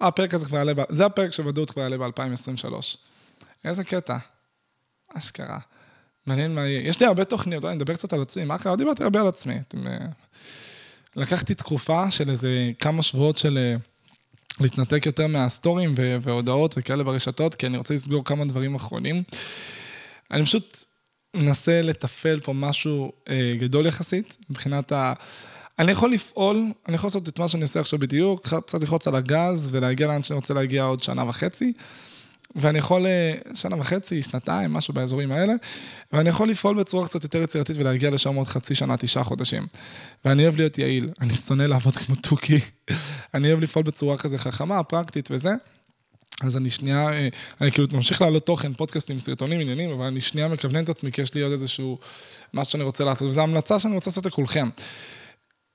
הפרק הזה כבר יעלה, זה הפרק שבדעות כבר יעלה ב-אלפיים עשרים ושלוש. איזה קטע. אשכרה. מעניין מה יהיה. יש לי הרבה תוכניות, אני מדבר קצת על עצמי. מה אחר? דיברתי הרבה על עצמי. אתם, לקחתי תקופה של איזה כמה שבועות של להתנתק יותר מהסטורים ו- והודעות וכאלה ברשתות, כי אני רוצה לסגור כמה דברים אחרונים. אני פשוט מנסה לטפל פה משהו אה, גדול יחסית, מבחינת ה... אני יכול לפעול, אני יכול לעשות את מה שאני אעשה עכשיו בדיוק, קצת לחוץ על הגז ולהגיע לאן שאני רוצה להגיע עוד שנה וחצי, ואני יכול, אה, שנה וחצי, שנתיים, משהו באזורים האלה, ואני יכול לפעול בצורה קצת יותר יצירתית ולהגיע לשם עוד חצי שנה, תשעה חודשים. ואני אוהב להיות יעיל, אני שונא לעבוד כמו תוקי, אני אוהב לפעול בצורה כזה חכמה, פרקטית וזה, אז אני שנייה, אני כאילו ממשיך לעלות תוכן, פודקאסטים, סרטונים, עניינים, אבל אני שנייה מכוונן את עצמי, כי יש לי עוד איזשהו, מה שאני רוצה לעשות, וזו המלצה שאני רוצה לעשות לכולכם.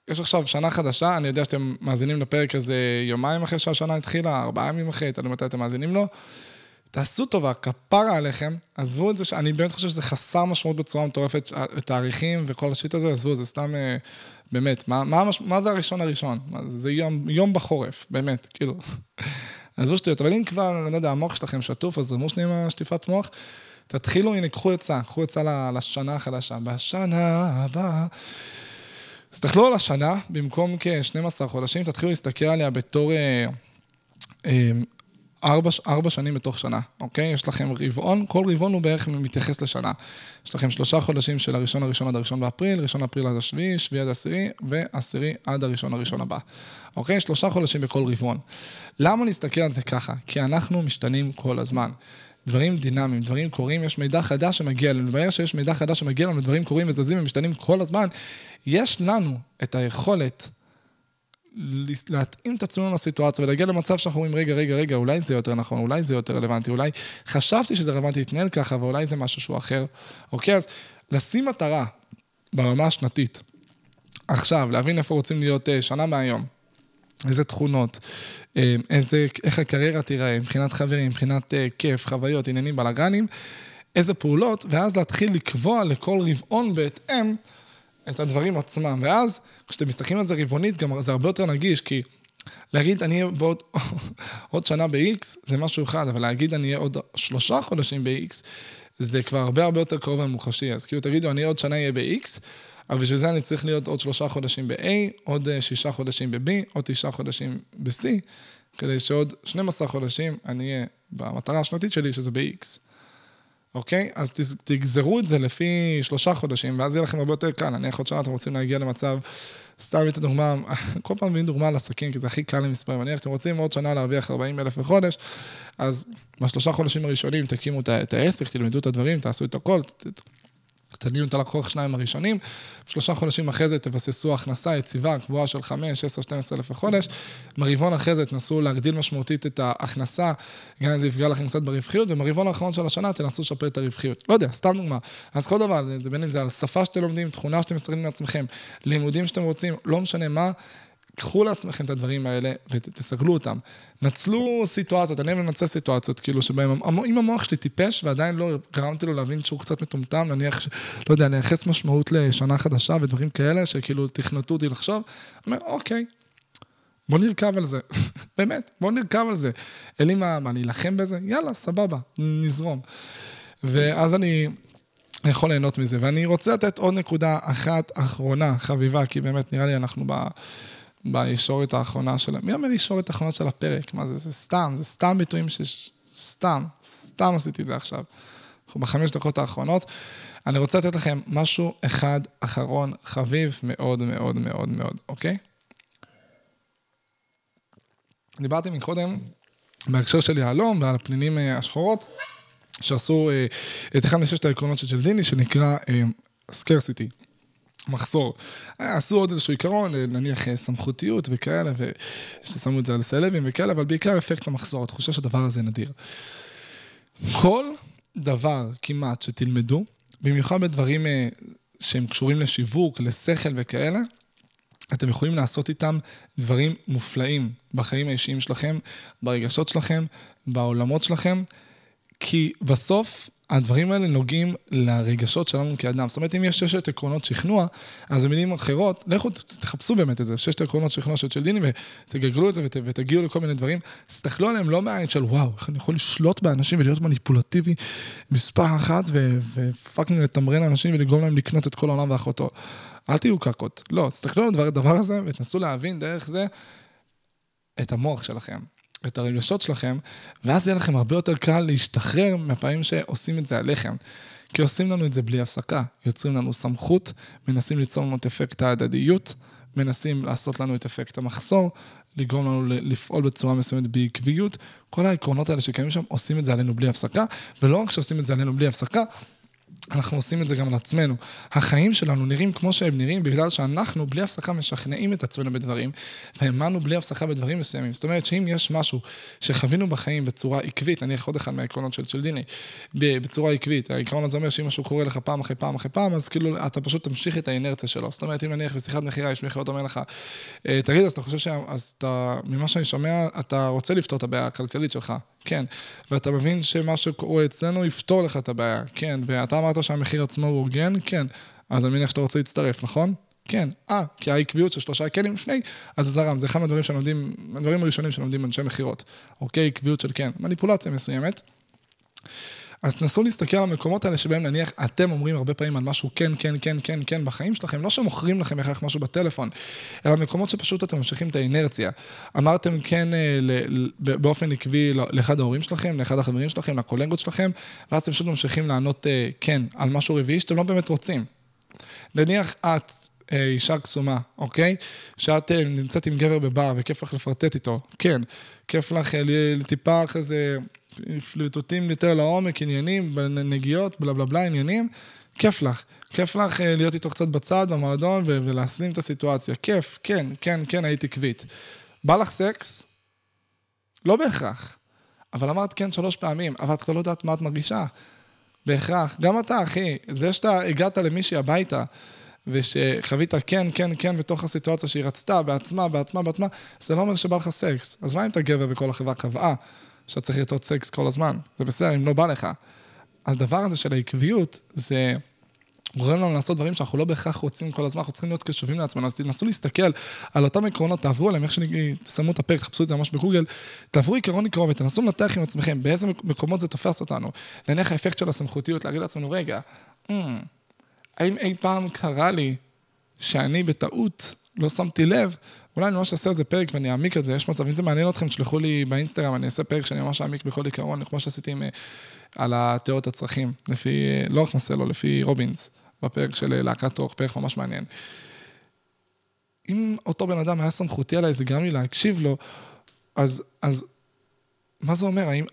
יש עכשיו שנה חדשה, אני יודע שאתם מאזינים לפרק הזה יומיים אחרי שהשנה התחילה, ארבעה ימים אחרי, תלוי מתי אתם מאזינים לו, תעשו טובה, כפרה עליכם, עזבו את זה, שאני באמת חושב שזה חסר משמעות בצורה מטורפת, תאריכים וכל השיט הזה, עזבו, זה סתם, באמת, מה, מה, מה זה הראשון הראשון? זה יום, יום בחורף, באמת, כאילו. אז זו שטויות, אבל אם כבר, אני לא יודע, המוח שלכם שטוף, אז זרמו שני עם השטיפת מוח, תתחילו, הנה, קחו יצא, קחו יצא לשנה החדשה, בשנה הבאה. תסתכלו על השנה, במקום כ-שנים עשר חודשים, תתחילו להסתכל עליה בתור אה, אה, ארבע, ארבע שנים בתוך שנה, אוקיי? יש לכם רבעון, כל רבעון הוא בערך מתייחס לשנה. יש לכם שלושה חודשים של הראשון הראשון עד הראשון באפריל, ראשון אפריל עד השביעי, שביעי עד עשירי, ועשירי עד הראשון הראשון הבא. אוקיי? שלושה חודשים בכל רבעון. למה נסתכל על זה ככה? כי אנחנו משתנים כל הזמן. דברים דינמיים, דברים קורים, יש מידע חדש שמגיע לנו, וברגע שיש מידע חדש שמגיע לנו, דברים קורים וזזים ומשתנים כל הזמן, יש לנו את היכולת להתאים את עצמנו לסיטואציה, ולהגיע למצב שאנחנו אומרים, רגע, רגע, רגע, אולי זה יותר נכון, אולי זה יותר רלוונטי, אולי חשבתי שזה רלוונטי להתנהל ככה, ואולי זה משהו שהוא אחר. אוקיי, אז לשים מטרה ברמה השנתית. עכשיו, להבין איפה רוצים להיות שנה מהיום. איזה תכונות, איזה, איך הקריירה תיראה, מבחינת חברים, מבחינת כיף, חוויות, עניינים, בלגנים, איזה פעולות, ואז להתחיל לקבוע לכל רבעון בהתאם את הדברים עצמם. ואז, כשאתם מסתכלים על זה רבעונית, גם זה הרבה יותר נגיש, כי להגיד אני אהיה בעוד עוד שנה ב-X, זה משהו אחד, אבל להגיד אני אהיה עוד שלושה חודשים ב-X, זה כבר הרבה הרבה יותר קרוב ומוחשי. אז כאילו תגידו, אני עוד שנה אהיה ב-X, אבל בשביל זה אני צריך להיות עוד שלושה חודשים ב-A, עוד שישה חודשים ב-B, עוד תשעה חודשים ב-C, כדי שעוד שנים עשר חודשים אני אהיה במטרה השנתית שלי, שזה ב-X. אוקיי? אז תגזרו את זה לפי שלושה חודשים, ואז יהיה לכם הרבה יותר קל. אני חושב שאתם רוצים להגיע למצב, סתם את הדוגמה, כל פעם מביאים דוגמה על עסקים, כי זה הכי קל למספרים. אני חושב, אתם רוצים עוד שנה להרוויח ארבעים אלף בחודש, אז בשלושה חודשים הראשונים תקימו את העסק, תלמדו את הדברים, תעשו את הכל, תדעו את הלקוח שניים הראשונים, שלושה חודשים אחרי זה תבססו הכנסה יציבה, קבועה של חמש, עשר, שתים עשרה אלף בחודש, מרבעון אחרי זה תנסו להגדיל משמעותית את ההכנסה, גם אם זה יפגע לכם קצת ברווחיות, ומרבעון האחרון של השנה תנסו לשפר את הרווחיות. לא יודע, סתם דוגמה. אז כל דבר, זה בין אם זה על שפה שאתם לומדים, תכונה שאתם מסתכלים לעצמכם, לימודים שאתם רוצים, לא משנה מה, קחו לעצמכם את הדברים האלה ותסגלו אותם. נצלו סיטואציות, אני מנצל סיטואציות, כאילו שבהם, אם המוח שלי טיפש ועדיין לא גרמתי לו להבין שהוא קצת מטומטם, נניח, לא יודע, אני אייחס משמעות לשנה חדשה ודברים כאלה, שכאילו תכנתו אותי לחשוב, אני אומר, אוקיי, בוא נרכב על זה, באמת, בוא נרכב על זה. אלי מה, מה, אני אלחם בזה? יאללה, סבבה, נזרום. ואז אני... אני יכול ליהנות מזה, ואני רוצה לתת עוד נקודה אחת אחרונה, חביבה, כי באמת נראה לי אנחנו ב... בישורת האחרונה שלה. מי אומר ישורת האחרונה של הפרק? מה זה? זה סתם, זה סתם ביטויים ש... סתם, סתם עשיתי את זה עכשיו. אנחנו בחמש דקות האחרונות. אני רוצה לתת לכם משהו אחד אחרון, חביב מאוד מאוד מאוד מאוד, אוקיי? דיברתי מקודם, בהקשר של יהלום, ועל הפנינים השחורות, שעשו את אחד מששת העקרונות של ג'לדיני, שנקרא סקרסיטי. מחסור. עשו עוד איזשהו עיקרון, נניח סמכותיות וכאלה, וששמו את זה על סלבים וכאלה, אבל בעיקר אפקט המחסור, התחושה שהדבר הזה נדיר. כל דבר כמעט שתלמדו, במיוחד בדברים שהם קשורים לשיווק, לשכל וכאלה, אתם יכולים לעשות איתם דברים מופלאים בחיים האישיים שלכם, ברגשות שלכם, בעולמות שלכם, כי בסוף הדברים האלה נוגעים לרגשות שלנו כאדם. זאת אומרת, אם יש ששת עקרונות שכנוע, אז במילים אחרות, לכו תחפשו באמת את זה, ששת עקרונות שכנוע של ג'לדיני, ותגגלו את זה ות, ותגיעו לכל מיני דברים, תסתכלו עליהם לא מהעין של וואו, איך אני יכול לשלוט באנשים ולהיות מניפולטיבי מספר אחת, ופאקינג לתמרן אנשים ולגרום להם לקנות את כל העולם ואחותו. אל תהיו קקות. לא, תסתכלו על הדבר, הדבר הזה, ותנסו להבין דרך זה את המוח שלכם. את הרגשות שלכם, ואז יהיה לכם הרבה יותר קל להשתחרר מהפעמים שעושים את זה עליכם. כי עושים לנו את זה בלי הפסקה. יוצרים לנו סמכות, מנסים ליצור לנו את אפקט ההדדיות, מנסים לעשות לנו את אפקט המחסור, לגרום לנו לפעול בצורה מסוימת בעקביות. כל העקרונות האלה שקיימים שם עושים את זה עלינו בלי הפסקה, ולא רק שעושים את זה עלינו בלי הפסקה, אנחנו עושים את זה גם על עצמנו. החיים שלנו נראים כמו שהם נראים, בגלל שאנחנו בלי הפסקה משכנעים את עצמנו בדברים, והאמנו בלי הפסקה בדברים מסוימים. זאת אומרת שאם יש משהו שחווינו בחיים בצורה עקבית, אני אחד אחד מהעקרונות של ג'לדיני, בצורה עקבית, העיקרון הזה אומר שאם משהו קורה לך פעם אחרי פעם אחרי פעם, אז כאילו אתה פשוט תמשיך את האינרציה שלו. זאת אומרת, אם נניח בשיחת מכירה, יש מישהו אומר לך, תגיד, אז אתה חושב שממה שאני שומע, אתה רוצה לפתור את הבעיה הכלכלית שלך. כן, ואתה מבין שמה שקורה אצלנו יפתור לך את הבעיה, כן, ואתה אמרת שהמחיר עצמו הוא הוגן, כן, אז אני מניח שאתה רוצה להצטרף, נכון? כן, אה, כי העקביות של שלושה כלים לפני, אז זה רם, זה אחד מהדברים שלומדים, הדברים הראשונים שלומדים אנשי מחירות, אוקיי, עקביות של כן, מניפולציה מסוימת, אז תנסו להסתכל על המקומות האלה שבהם נניח אתם אומרים הרבה פעמים על משהו כן, כן, כן, כן, כן בחיים שלכם, לא שמוכרים לכם איך משהו בטלפון, אלא מקומות שפשוט אתם ממשיכים את האינרציה. אמרתם כן באופן עקבי לאחד ההורים שלכם, לאחד החברים שלכם, לקולגות שלכם, ואז אתם פשוט ממשיכים לענות כן על משהו רביעי שאתם לא באמת רוצים. נניח את אישה קסומה, אוקיי? שאת נמצאת עם גבר בבר וכיף לך לפרטט איתו, כן, כיף לך לטיפה כזה... פליטותים יותר לעומק, עניינים, נגיעות, בלה בלה בלה, עניינים, כיף לך. כיף לך להיות איתו קצת בצד, במועדון, ולהסלים את הסיטואציה. כיף, כן, כן, כן, הייתי עקבית. בא לך סקס? לא בהכרח. אבל אמרת כן שלוש פעמים, אבל את כבר לא יודעת מה את מרגישה. בהכרח. גם אתה, אחי, זה שאתה הגעת למישהי הביתה, ושחווית כן, כן, כן, בתוך הסיטואציה שהיא רצתה, בעצמה, בעצמה, בעצמה, זה לא אומר שבא לך סקס. אז מה אם אתה גבר בכל החברה קבעה? שאתה צריך לתות סקס כל הזמן, זה בסדר, אם לא בא לך. הדבר הזה של העקביות, זה גורם לנו לעשות דברים שאנחנו לא בהכרח רוצים כל הזמן, אנחנו צריכים להיות קשובים לעצמנו, אז תנסו להסתכל על אותם עקרונות, תעברו עליהם, איך שתשמו את הפרק, חפשו את זה ממש בגוגל, תעברו עיקרון עקרון, ותנסו לנתח עם עצמכם, באיזה מקומות זה תופס אותנו, להניח האפקט של הסמכותיות, להגיד לעצמנו, רגע, האם אי פעם קרה לי שאני בטעות לא שמתי לב אולי אני ממש אעשה את זה פרק ואני אעמיק את זה, יש מצב, אם זה מעניין אתכם, תשלחו לי באינסטגרם, אני אעשה פרק שאני ממש אעמיק בכל עיקרון, כמו שעשיתי עם, על התיאוריות הצרכים, לפי, לא רק מסלו, לפי רובינס, בפרק של להקת אורך, פרק ממש מעניין. אם אותו בן אדם היה סמכותי עליי, זה גם לי להקשיב לו, אז, אז, מה זה אומר? האם,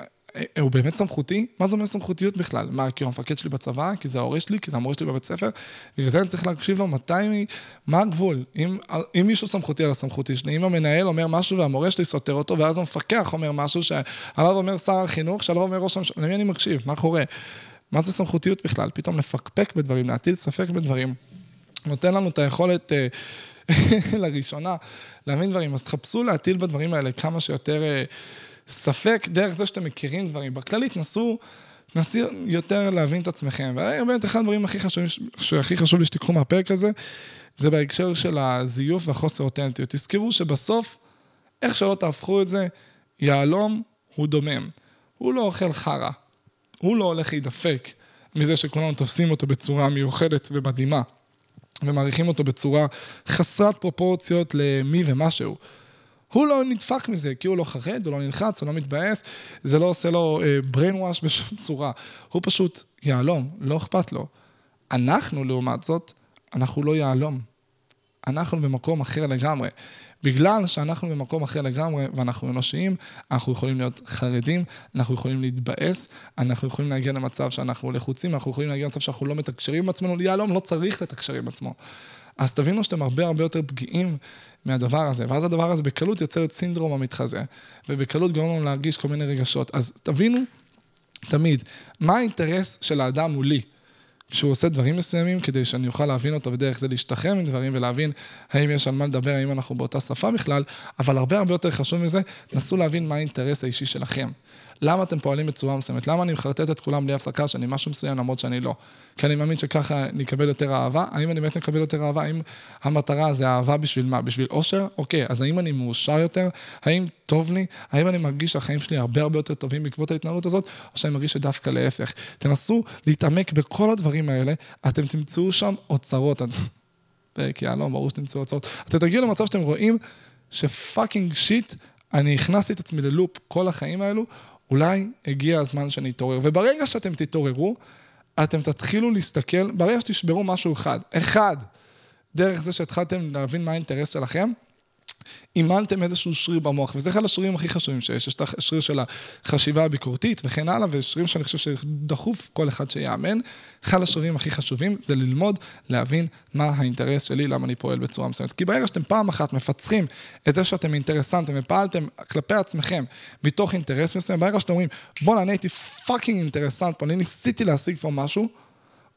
הוא באמת סמכותי? מה זה אומר סמכותיות בכלל? מה, כי הוא המפקד שלי בצבא, כי זה ההורה שלי, כי זה המורה שלי בבית ספר, בגלל זה אני צריך להקשיב לו מתי, מה הגבול? אם, אם מישהו סמכותי על הסמכותי שלי, אם המנהל אומר משהו והמורה שלי סותר אותו, ואז המפקח אומר משהו שעליו אומר שר החינוך, שעליו אומר ראש הממשלה, למי אני מקשיב? מה קורה? מה זה סמכותיות בכלל? פתאום לפקפק בדברים, להטיל ספק בדברים, נותן לנו את היכולת לראשונה, להבין דברים. אז חפשו להטיל בדברים האלה כמה שיותר ספק דרך זה שאתם מכירים דברים. בכלל התנסו, נסי יותר להבין את עצמכם. והרבית, אחד הדברים הכי חשוב, שהכי חשוב לי שתיקחו מהפרק הזה, זה בהקשר של הזיוף והחוסר אותנטיות. תזכרו שבסוף, איך שלא תהפכו את זה, יעלום הוא דומם. הוא לא אוכל חרה. הוא לא הולך להידפק מזה שכולנו תופסים אותו בצורה מיוחדת ומדהימה, ומעריכים אותו בצורה חסרת פרופורציות למי ומשהו. הוא לא נדפק מזה, כי הוא לא חרד, הוא לא נלחץ, הוא לא מתבאס, זה לא עושה לו brainwash בשום צורה. הוא פשוט יעלום, לא אכפת לו. אנחנו, לעומת זאת, אנחנו לא יעלום. אנחנו במקום אחר לגמרי. בגלל שאנחנו במקום אחר לגמרי, ואנחנו אנושיים, אנחנו יכולים להיות חרדים, אנחנו יכולים להתבאס, אנחנו יכולים להגיע למצב שאנחנו לחוצים, אנחנו יכולים להגיע למצב שאנחנו לא מתקשרים עם עצמנו, יעלום לא צריך לתקשרים עם עצמו. אז תבינו שאתם הרבה הרבה יותר פגיעים מהדבר הזה, ואז הדבר הזה בקלות יוצר את סינדרום המתחזה, ובקלות גורם לנו להרגיש כל מיני רגשות. אז תבינו תמיד, מה האינטרס של האדם מולי, שהוא עושה דברים מסוימים, כדי שאני אוכל להבין אותו בדרך זה להשתחרר מדברים, ולהבין האם יש על מה לדבר, האם אנחנו באותה שפה בכלל, אבל הרבה הרבה יותר חשוב מזה, נסו להבין מה האינטרס האישי שלכם. למה אתם פועלים בצורה מסוימת? למה אני מחרטט את כולם בלי הפסקה שאני משהו מסוים, למרות שאני לא? כי אני מאמין שככה נקבל יותר אהבה. האם אני באמת מקבל יותר אהבה? האם המטרה זה אהבה בשביל מה? בשביל אושר? אוקיי, אז האם אני מאושר יותר? האם טוב לי? האם אני מרגיש שהחיים שלי הרבה הרבה יותר טובים בעקבות ההתנהלות הזאת? או שאני מרגיש שדווקא להפך? תנסו להתעמק בכל הדברים האלה, אתם תמצאו שם אוצרות. כי לא, ברור שתמצאו אוצרות. אתם תגיעו למצב שאתם רואים שפאקינג שיט, אני הכנסתי את עצמי ללופ כל החיים האלו, אולי הגיע הזמן שאני אתעורר. וברגע שאתם תתעוררו, אתם תתחילו להסתכל, ברגע שתשברו משהו אחד, אחד, דרך זה שהתחלתם להבין מה האינטרס שלכם, אימנתם איזשהו שריר במוח, וזה אחד השרירים הכי חשובים שיש, יש את השריר של החשיבה הביקורתית וכן הלאה, ושרירים שאני חושב שדחוף כל אחד שיאמן, אחד השרירים הכי חשובים זה ללמוד, להבין מה האינטרס שלי, למה אני פועל בצורה מסוימת. כי ברגע שאתם פעם אחת מפצחים את זה שאתם אינטרסנטים, ופעלתם כלפי עצמכם מתוך אינטרס מסוים, ברגע שאתם אומרים, בוא, אני הייתי פאקינג אינטרסנט פה, אני ניסיתי להשיג פה משהו,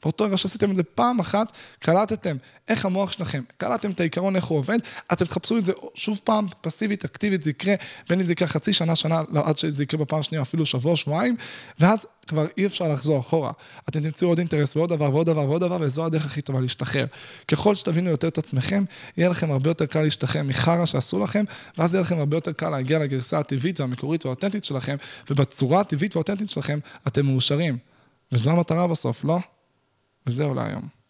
באותו הרגע שעשיתם את זה פעם אחת, קלטתם איך המוח שלכם, קלטתם את העיקרון איך הוא עובד, אתם תחפשו את זה שוב פעם, פסיבית, אקטיבית, זה יקרה, בין אם זה יקרה חצי שנה, שנה, עד שזה יקרה בפעם שנייה, אפילו שבוע, שבועיים, ואז כבר אי אפשר לחזור אחורה. אתם תמצאו עוד אינטרס ועוד דבר, ועוד דבר, ועוד דבר, וזו הדרך הכי טובה להשתחרר. ככל שתבינו יותר את עצמכם, יהיה לכם הרבה יותר קל להשתחרר מחרה שעשו לכם, ואז יהיה לכם הרבה יותר קל להגיע לגרסה הטבעית והמקורית והאותנטית שלכם, ובצורה הטבעית והאותנטית שלכם, אתם מאושרים. וזו המטרה בסוף, לא? וזהו להיום.